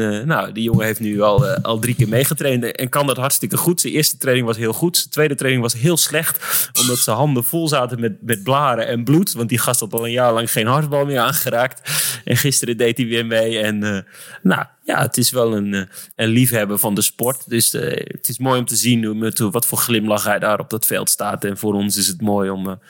die jongen heeft nu al 3 keer meegetraind. En kan dat hartstikke goed. Zijn eerste training was heel goed. Zijn tweede training was heel slecht. Omdat zijn handen vol zaten met blaren en bloed. Want die gast had al een jaar lang geen hardbal meer aangeraakt. En gisteren deed hij weer mee. En het is wel een liefhebber van de sport. Dus het is mooi om te zien wat voor glimlach hij daar op dat veld staat. En voor ons is het mooi om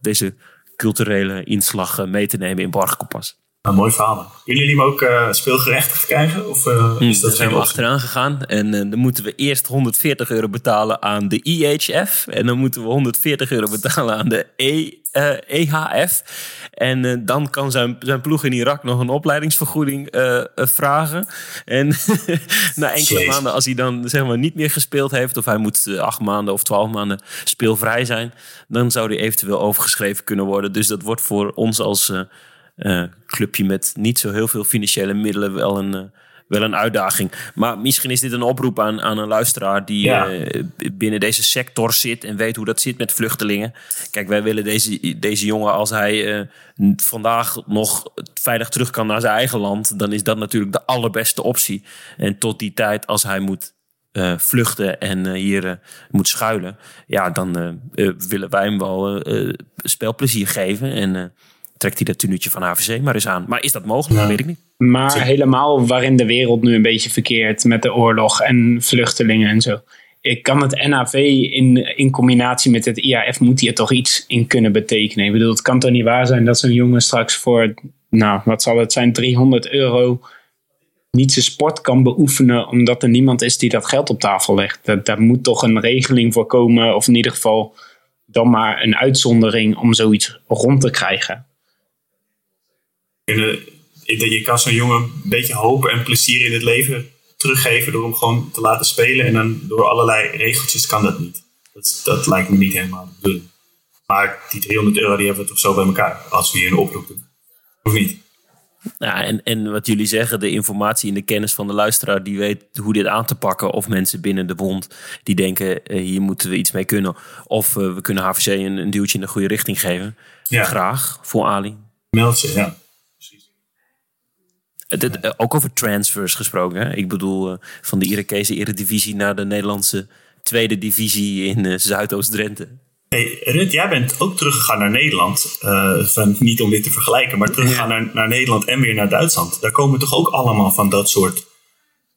deze culturele inslag mee te nemen in Bargekopas. Een mooi verhaal. Kunnen jullie hem ook speelgerechtigd krijgen? Of, is dat daar zijn we achteraan gegaan. En dan moeten we eerst €140 betalen aan de IHF. En dan moeten we €140 betalen aan de EHF. En dan kan zijn ploeg in Irak nog een opleidingsvergoeding vragen. En na enkele maanden, als hij dan niet meer gespeeld heeft... of hij moet 8 maanden of 12 maanden speelvrij zijn... dan zou hij eventueel overgeschreven kunnen worden. Dus dat wordt voor ons als... clubje met niet zo heel veel financiële middelen wel een uitdaging. Maar misschien is dit een oproep aan een luisteraar die binnen deze sector zit en weet hoe dat zit met vluchtelingen. Kijk, wij willen deze jongen, als hij vandaag nog veilig terug kan naar zijn eigen land, dan is dat natuurlijk de allerbeste optie. En tot die tijd, als hij moet vluchten en hier moet schuilen, dan willen wij hem wel spelplezier geven en... trekt hij dat tenuutje van HVC maar eens aan. Maar is dat mogelijk? Dat weet ik niet. Maar helemaal waarin de wereld nu een beetje verkeert met de oorlog en vluchtelingen en zo. Ik kan het NAV in combinatie met het IHF, moet hier toch iets in kunnen betekenen. Ik bedoel, het kan toch niet waar zijn dat zo'n jongen straks voor, wat zal het zijn, €300 niet zijn sport kan beoefenen omdat er niemand is die dat geld op tafel legt. Daar moet toch een regeling voor komen, of in ieder geval dan maar een uitzondering om zoiets rond te krijgen. Je kan zo'n jongen een beetje hoop en plezier in het leven teruggeven door hem gewoon te laten spelen. En dan door allerlei regeltjes kan dat niet. Dat lijkt me niet helemaal de bedoeling. Maar die €300 die hebben we toch zo bij elkaar als we hier een oproep doen. Of niet? Ja, en wat jullie zeggen, de informatie en de kennis van de luisteraar... die weet hoe dit aan te pakken. Of mensen binnen de bond die denken, hier moeten we iets mee kunnen. Of we kunnen HVC een duwtje in de goede richting geven. Ja. Graag, voor Ali. Meld je, ja. Ook over transfers gesproken. Hè? Ik bedoel, van de Irakese Eredivisie naar de Nederlandse tweede divisie in Zuidoost-Drenthe. Hey, Rut, jij bent ook teruggegaan naar Nederland. Niet om dit te vergelijken, maar teruggegaan naar Nederland en weer naar Duitsland. Daar komen toch ook allemaal van dat soort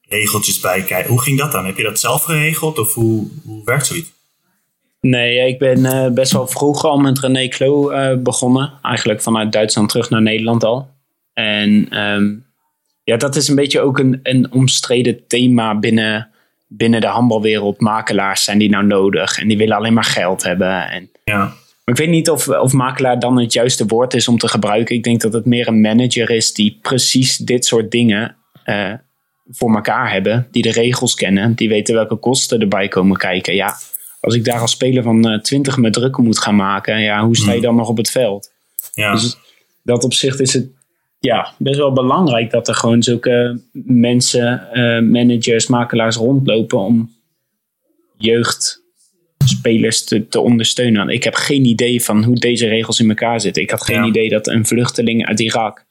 regeltjes bij kijken. Hoe ging dat dan? Heb je dat zelf geregeld of hoe werkt zoiets? Nee, ik ben best wel vroeg al met René Klo begonnen. Eigenlijk vanuit Duitsland terug naar Nederland al. En... dat is een beetje ook een omstreden thema binnen de handbalwereld. Makelaars, zijn die nou nodig? En die willen alleen maar geld hebben. Maar ik weet niet of makelaar dan het juiste woord is om te gebruiken. Ik denk dat het meer een manager is die precies dit soort dingen voor elkaar hebben. Die de regels kennen. Die weten welke kosten erbij komen kijken. Ja, als ik daar als speler van 20 me druk moet gaan maken. Ja, hoe sta je dan nog op het veld? Ja. Dus dat opzicht is het... Ja, best wel belangrijk dat er gewoon zulke mensen, managers, makelaars rondlopen om jeugdspelers te ondersteunen. Want ik heb geen idee van hoe deze regels in elkaar zitten. Ik had geen idee dat een vluchteling uit Irak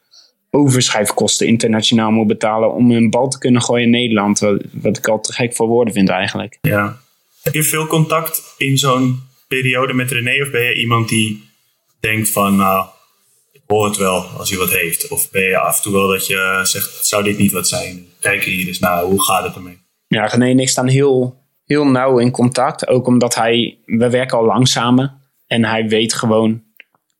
overschrijfkosten internationaal moet betalen om een bal te kunnen gooien in Nederland. Wat ik al te gek voor woorden vind eigenlijk. Ja. Heb je veel contact in zo'n periode met René? Of ben je iemand die denkt van... hoor het wel als hij wat heeft? Of ben je af en toe wel dat je zegt, zou dit niet wat zijn? Kijken hier eens naar, hoe gaat het ermee? Ja, René en ik staan heel, heel nauw in contact. Ook omdat we werken al lang samen. En hij weet gewoon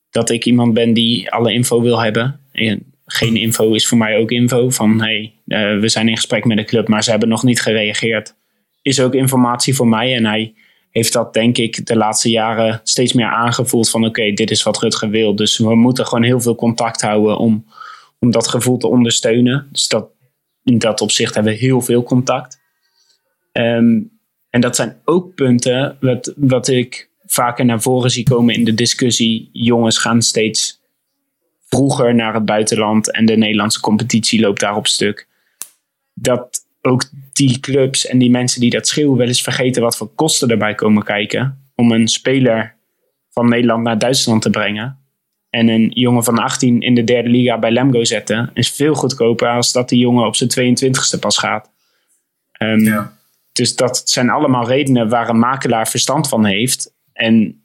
dat ik iemand ben die alle info wil hebben. En geen info is voor mij ook info. Van, we zijn in gesprek met de club, maar ze hebben nog niet gereageerd. Is ook informatie voor mij. En hij heeft dat denk ik de laatste jaren steeds meer aangevoeld van oké, dit is wat Rutger wil. Dus we moeten gewoon heel veel contact houden om dat gevoel te ondersteunen. Dus in dat opzicht hebben we heel veel contact. En dat zijn ook punten wat ik vaker naar voren zie komen in de discussie. Jongens gaan steeds vroeger naar het buitenland en de Nederlandse competitie loopt daarop stuk. Dat ook die clubs en die mensen die dat schreeuwen wel eens vergeten wat voor kosten erbij komen kijken. Om een speler van Nederland naar Duitsland te brengen. En een jongen van 18 in de derde liga bij Lemgo zetten is veel goedkoper als dat die jongen op zijn 22e pas gaat. Ja. Dus dat zijn allemaal redenen waar een makelaar verstand van heeft. En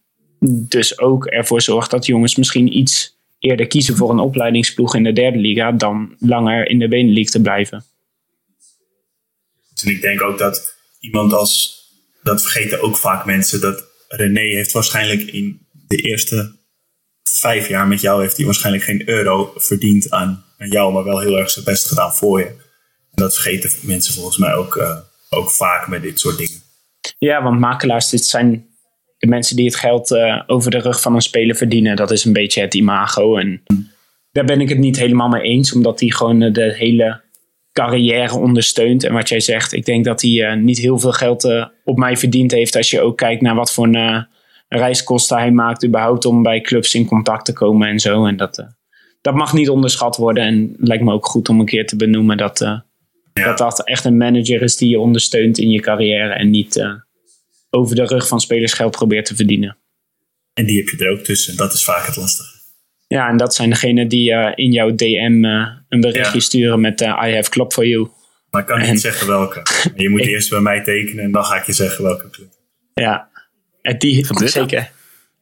dus ook ervoor zorgt dat jongens misschien iets eerder kiezen voor een opleidingsploeg in de derde liga dan langer in de Benelux te blijven. En ik denk ook dat iemand als... Dat vergeten ook vaak mensen. Dat René heeft waarschijnlijk in de eerste 5 jaar met jou... heeft hij waarschijnlijk geen euro verdiend aan jou... maar wel heel erg zijn best gedaan voor je. En dat vergeten mensen volgens mij ook vaak met dit soort dingen. Ja, want makelaars, dit zijn de mensen die het geld over de rug van een speler verdienen. Dat is een beetje het imago. En daar ben ik het niet helemaal mee eens. Omdat die gewoon de hele... carrière ondersteunt. En wat jij zegt, ik denk dat hij niet heel veel geld op mij verdiend heeft als je ook kijkt naar wat voor reiskosten hij maakt überhaupt om bij clubs in contact te komen en zo. En dat mag niet onderschat worden. En lijkt me ook goed om een keer te benoemen dat echt een manager is die je ondersteunt in je carrière en niet over de rug van spelers geld probeert te verdienen. En die heb je er ook tussen. Dat is vaak het lastige. Ja, en dat zijn degenen die in jouw DM een berichtje sturen met I have club for you. Maar ik kan niet zeggen welke. Je moet eerst bij mij tekenen en dan ga ik je zeggen welke club. Ja, en die zeker.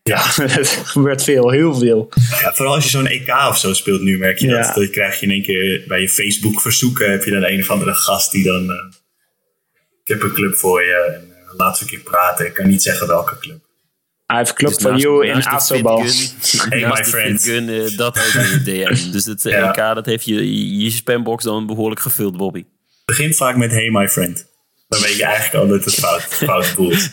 Ja, dat gebeurt veel, heel veel. Ja, vooral als je zo'n EK of zo speelt nu merk je dat. Dan krijg je in één keer bij je Facebook verzoeken. Heb je dan een of andere gast die dan... ik heb een club voor je en laten we een keer praten. Ik kan niet zeggen welke club. I've clubbed dus for you in ASO-bal. Hey my friend. Dat ook in de DM. Dus het EK, dat heeft je spambox dan behoorlijk gevuld, Bobby. Begint vaak met hey my friend. Dan weet je eigenlijk al dat het fout voelt.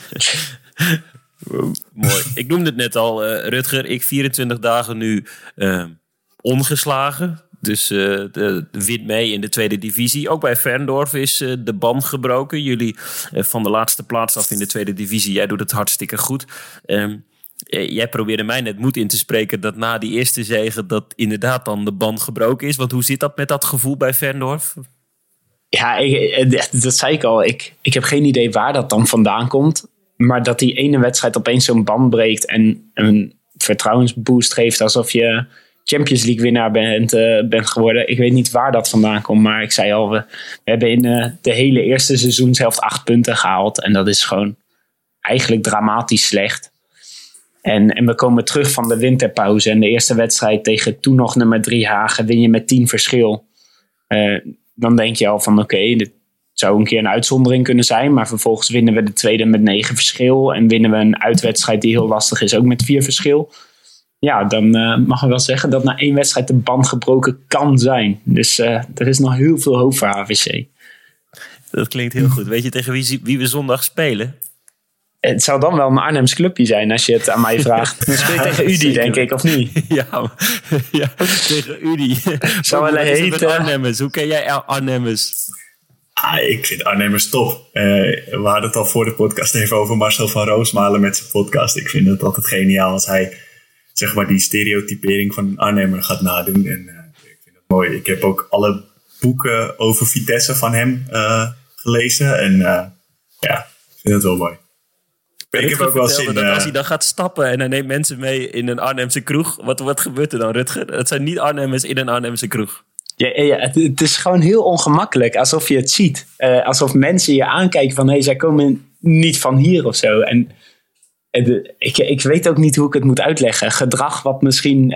Mooi. Ik noemde het net al, Rutger. Ik 24 dagen nu ongeslagen. Dus wint mee in de tweede divisie. Ook bij Ferndorf is de band gebroken. Jullie van de laatste plaats af in de tweede divisie. Jij doet het hartstikke goed. Jij probeerde mij net moed in te spreken dat na die eerste zege dat inderdaad dan de band gebroken is. Want hoe zit dat met dat gevoel bij Ferndorf? Ja, dat zei ik al. Ik heb geen idee waar dat dan vandaan komt. Maar dat die ene wedstrijd opeens zo'n band breekt en een vertrouwensboost geeft alsof je... Champions League winnaar bent geworden. Ik weet niet waar dat vandaan komt, maar ik zei al, we hebben in de hele eerste seizoen zelf 8 punten gehaald. En dat is gewoon eigenlijk dramatisch slecht. En we komen terug van de winterpauze. En de eerste wedstrijd tegen toen nog nummer 3 Hagen win je met 10 verschil. Dan denk je al van oké, dit zou een keer een uitzondering kunnen zijn. Maar vervolgens winnen we de tweede met 9 verschil. En winnen we een uitwedstrijd die heel lastig is, ook met 4 verschil. Ja, dan mag ik wel zeggen dat na 1 wedstrijd de band gebroken kan zijn. Dus er is nog heel veel hoop voor HVC. Dat klinkt heel goed. Weet je tegen wie we zondag spelen? Het zou dan wel een Arnhems clubje zijn als je het aan mij vraagt. Dan speel je tegen Udy, denk ik, of niet? Ja, tegen Udy. Zou wel heten Arnhemmers. Hoe ken jij Arnhemmers? Ik vind Arnhemmers top. We hadden het al voor de podcast even over Marcel van Roosmalen met zijn podcast. Ik vind het altijd geniaal als hij... zeg maar die stereotypering van een Arnhemmer gaat nadoen. En ik vind dat mooi. Ik heb ook alle boeken over Vitesse van hem gelezen. En ik vind dat wel mooi. Ik heb ook wel zin... Dat als hij dan gaat stappen en hij neemt mensen mee in een Arnhemse kroeg. Wat gebeurt er dan, Rutger? Het zijn niet Arnhemmers in een Arnhemse kroeg. Ja, het is gewoon heel ongemakkelijk. Alsof je het ziet. Alsof mensen je aankijken van... Hé, zij komen niet van hier of zo. En... Ik weet ook niet hoe ik het moet uitleggen. Gedrag wat misschien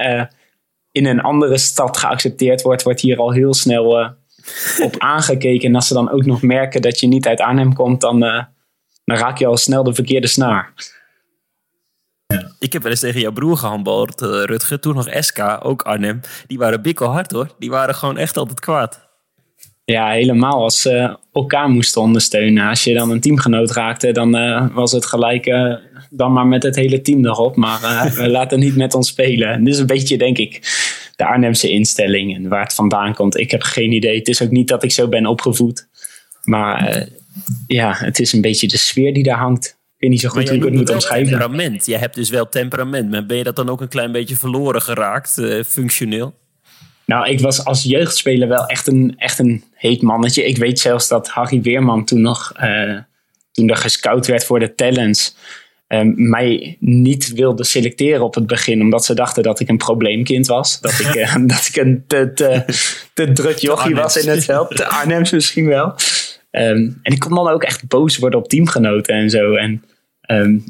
in een andere stad geaccepteerd wordt... wordt hier al heel snel op aangekeken. En als ze dan ook nog merken dat je niet uit Arnhem komt... dan raak je al snel de verkeerde snaar. Ja. Ik heb wel eens tegen jouw broer gehandbald, Rutger. Toen nog SK, ook Arnhem. Die waren bikkelhard hoor. Die waren gewoon echt altijd kwaad. Ja, helemaal. Als ze elkaar moesten ondersteunen. Als je dan een teamgenoot raakte, dan was het gelijk... dan maar met het hele team erop. Maar we laten niet met ons spelen. Dit is een beetje, denk ik, de Arnhemse instelling. En waar het vandaan komt, ik heb geen idee. Het is ook niet dat ik zo ben opgevoed. Maar het is een beetje de sfeer die daar hangt. Ik weet niet zo goed hoe ik het moet omschrijven. Temperament. Je hebt dus wel temperament. Maar ben je dat dan ook een klein beetje verloren geraakt, functioneel? Nou, ik was als jeugdspeler wel echt een heet mannetje. Ik weet zelfs dat Harry Weerman toen er gescout werd voor de talents, mij niet wilde selecteren op het begin, omdat ze dachten dat ik een probleemkind was. Dat ik, dat ik een te druk jochie was in het veld. De Arnhems misschien wel. En ik kon dan ook echt boos worden op teamgenoten en zo. En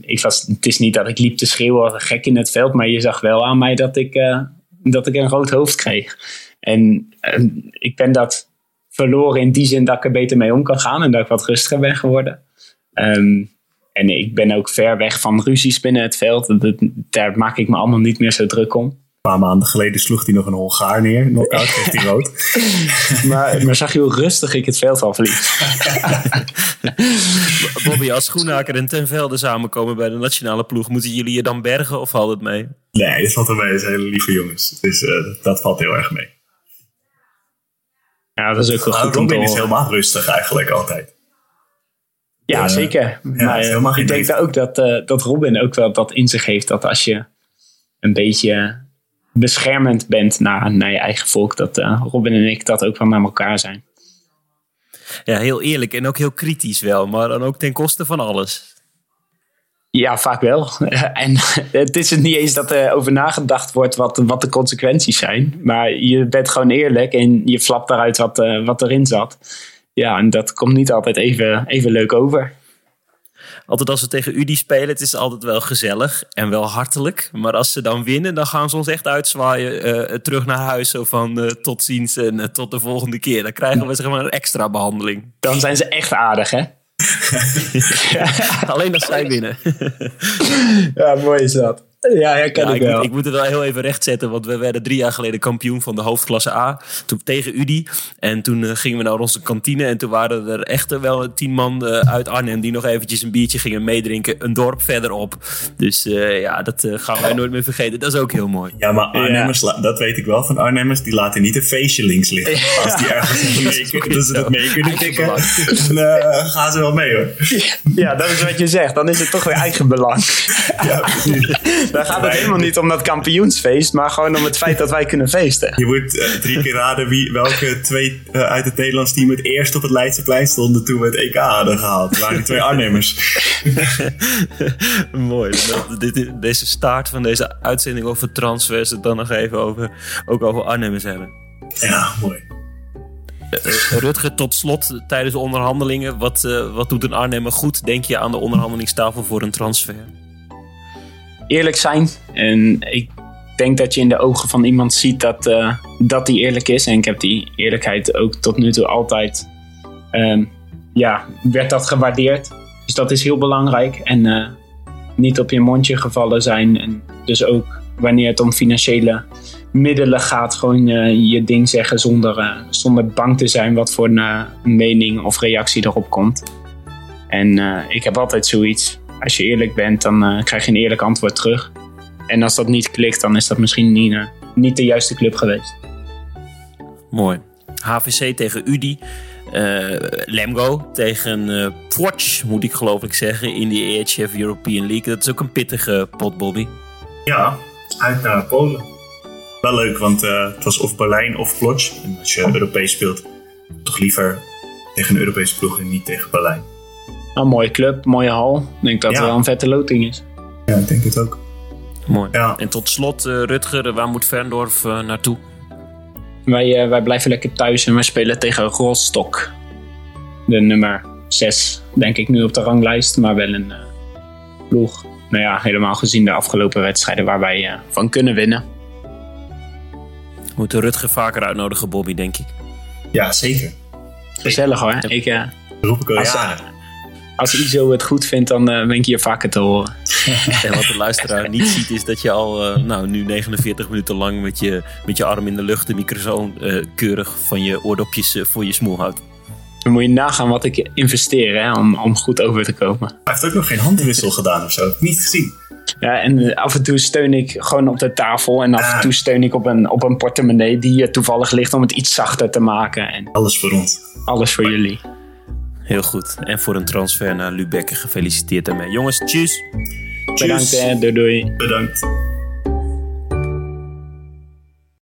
het is niet dat ik liep te schreeuwen als een gek in het veld, maar je zag wel aan mij dat ik een rood hoofd kreeg. En ik ben dat verloren in die zin dat ik er beter mee om kan gaan en dat ik wat rustiger ben geworden. En ik ben ook ver weg van ruzies binnen het veld. Daar maak ik me allemaal niet meer zo druk om. Een paar maanden geleden sloeg hij nog een Hongaar neer. Knock-out kreeg hij rood. maar zag je hoe rustig ik het veld afliep? Bobby, als Schoenhaker en Ten Velde samenkomen bij de nationale ploeg, moeten jullie je dan bergen of valt het mee? Nee, dat valt er mee. Dat zijn hele lieve jongens. Dus dat valt heel erg mee. Ja, dat is ook wel goed. Robin is helemaal rustig eigenlijk altijd. Ja, zeker. Ja, maar ik denk dat ook dat Robin ook wel dat in zich heeft. Dat als je een beetje beschermend bent naar je eigen volk, dat Robin en ik dat ook wel naar elkaar zijn. Ja, heel eerlijk en ook heel kritisch wel, maar dan ook ten koste van alles. Ja, vaak wel. En het is niet eens dat er over nagedacht wordt wat de consequenties zijn, maar je bent gewoon eerlijk en je flapt daaruit wat erin zat. Ja, en dat komt niet altijd even leuk over. Altijd als we tegen Udy spelen, het is altijd wel gezellig en wel hartelijk. Maar als ze dan winnen, dan gaan ze ons echt uitzwaaien terug naar huis. Zo van tot ziens en tot de volgende keer. Dan krijgen we zeg maar een extra behandeling. Dan zijn ze echt aardig, hè? Alleen als zij winnen. Ja, mooi is dat. Ja, ik wel. Ik moet het wel heel even rechtzetten, want we werden 3 jaar geleden kampioen van de hoofdklasse A. Toen tegen Udy. En toen gingen we naar onze kantine. En toen waren er echt wel 10 man uit Arnhem die nog eventjes een biertje gingen meedrinken. Een dorp verderop. Dus dat gaan wij nooit meer vergeten. Dat is ook heel mooi. Ja, maar Arnhemmers, dat weet ik wel van Arnhemmers, die laten niet een feestje links liggen. Ja. Als die ergens dat ze dat mee kunnen tikken, dan gaan ze wel mee hoor. Ja, dat is wat je zegt. Dan is het toch weer eigen belang. Ja, daar gaat het helemaal niet om dat kampioensfeest, maar gewoon om het feit dat wij kunnen feesten. Je moet 3 keer raden welke 2 uit het Nederlands team het eerst op het Leidseplein stonden toen we het EK hadden gehaald. Dat waren die 2 Arnhemmers. Mooi. Deze staart van deze uitzending over transfers, het dan nog even over Arnhemmers hebben. Ja, mooi. Rutger, tot slot, tijdens de onderhandelingen, wat doet een Arnhemmer goed, denk je, aan de onderhandelingstafel voor een transfer? Eerlijk zijn. En ik denk dat je in de ogen van iemand ziet dat die eerlijk is. En ik heb die eerlijkheid ook tot nu toe altijd. Werd dat gewaardeerd. Dus dat is heel belangrijk. En niet op je mondje gevallen zijn. En dus ook wanneer het om financiële middelen gaat, gewoon je ding zeggen zonder bang te zijn wat voor een mening of reactie erop komt. En ik heb altijd zoiets. Als je eerlijk bent, dan krijg je een eerlijk antwoord terug. En als dat niet klikt, dan is dat misschien niet de juiste club geweest. Mooi. HVC tegen Udy. Lemgo tegen Potsch, moet ik geloof ik zeggen, in de EHF European League. Dat is ook een pittige pot, Bobby. Ja, uit naar Polen. Wel leuk, want het was of Berlijn of Potsch. En als je Europees speelt, toch liever tegen een Europese ploeg en niet tegen Berlijn. Een mooie club, mooie hal. Ik denk dat het wel een vette loting is. Ja, ik denk het ook. Mooi. Ja. En tot slot, Rutger, waar moet Ferndorf naartoe? Wij blijven lekker thuis en wij spelen tegen Rostock. De nummer 6, denk ik nu op de ranglijst. Maar wel een ploeg. Nou ja, helemaal gezien de afgelopen wedstrijden waar wij van kunnen winnen. We moeten Rutger vaker uitnodigen, Bobby, denk ik. Ja, zeker. Gezellig hoor. Ik roep ik al jaren. Als ISO het goed vindt, dan ben ik hier vaker te horen. En wat de luisteraar niet ziet, is dat je al nu 49 minuten lang met je arm in de lucht de microfoon keurig van je oordopjes voor je smoel houdt. Dan moet je nagaan wat ik investeer hè, om goed over te komen. Hij heeft ook nog geen handwissel gedaan of zo. Niet gezien. Ja, en af en toe steun ik gewoon op de tafel. En af en toe steun ik op een portemonnee die toevallig ligt om het iets zachter te maken. En alles voor ons. Alles voor jullie. Heel goed. En voor een transfer naar Lübecken. Gefeliciteerd daarmee. Jongens, tjus. Bedankt, hè. Doei. Bedankt.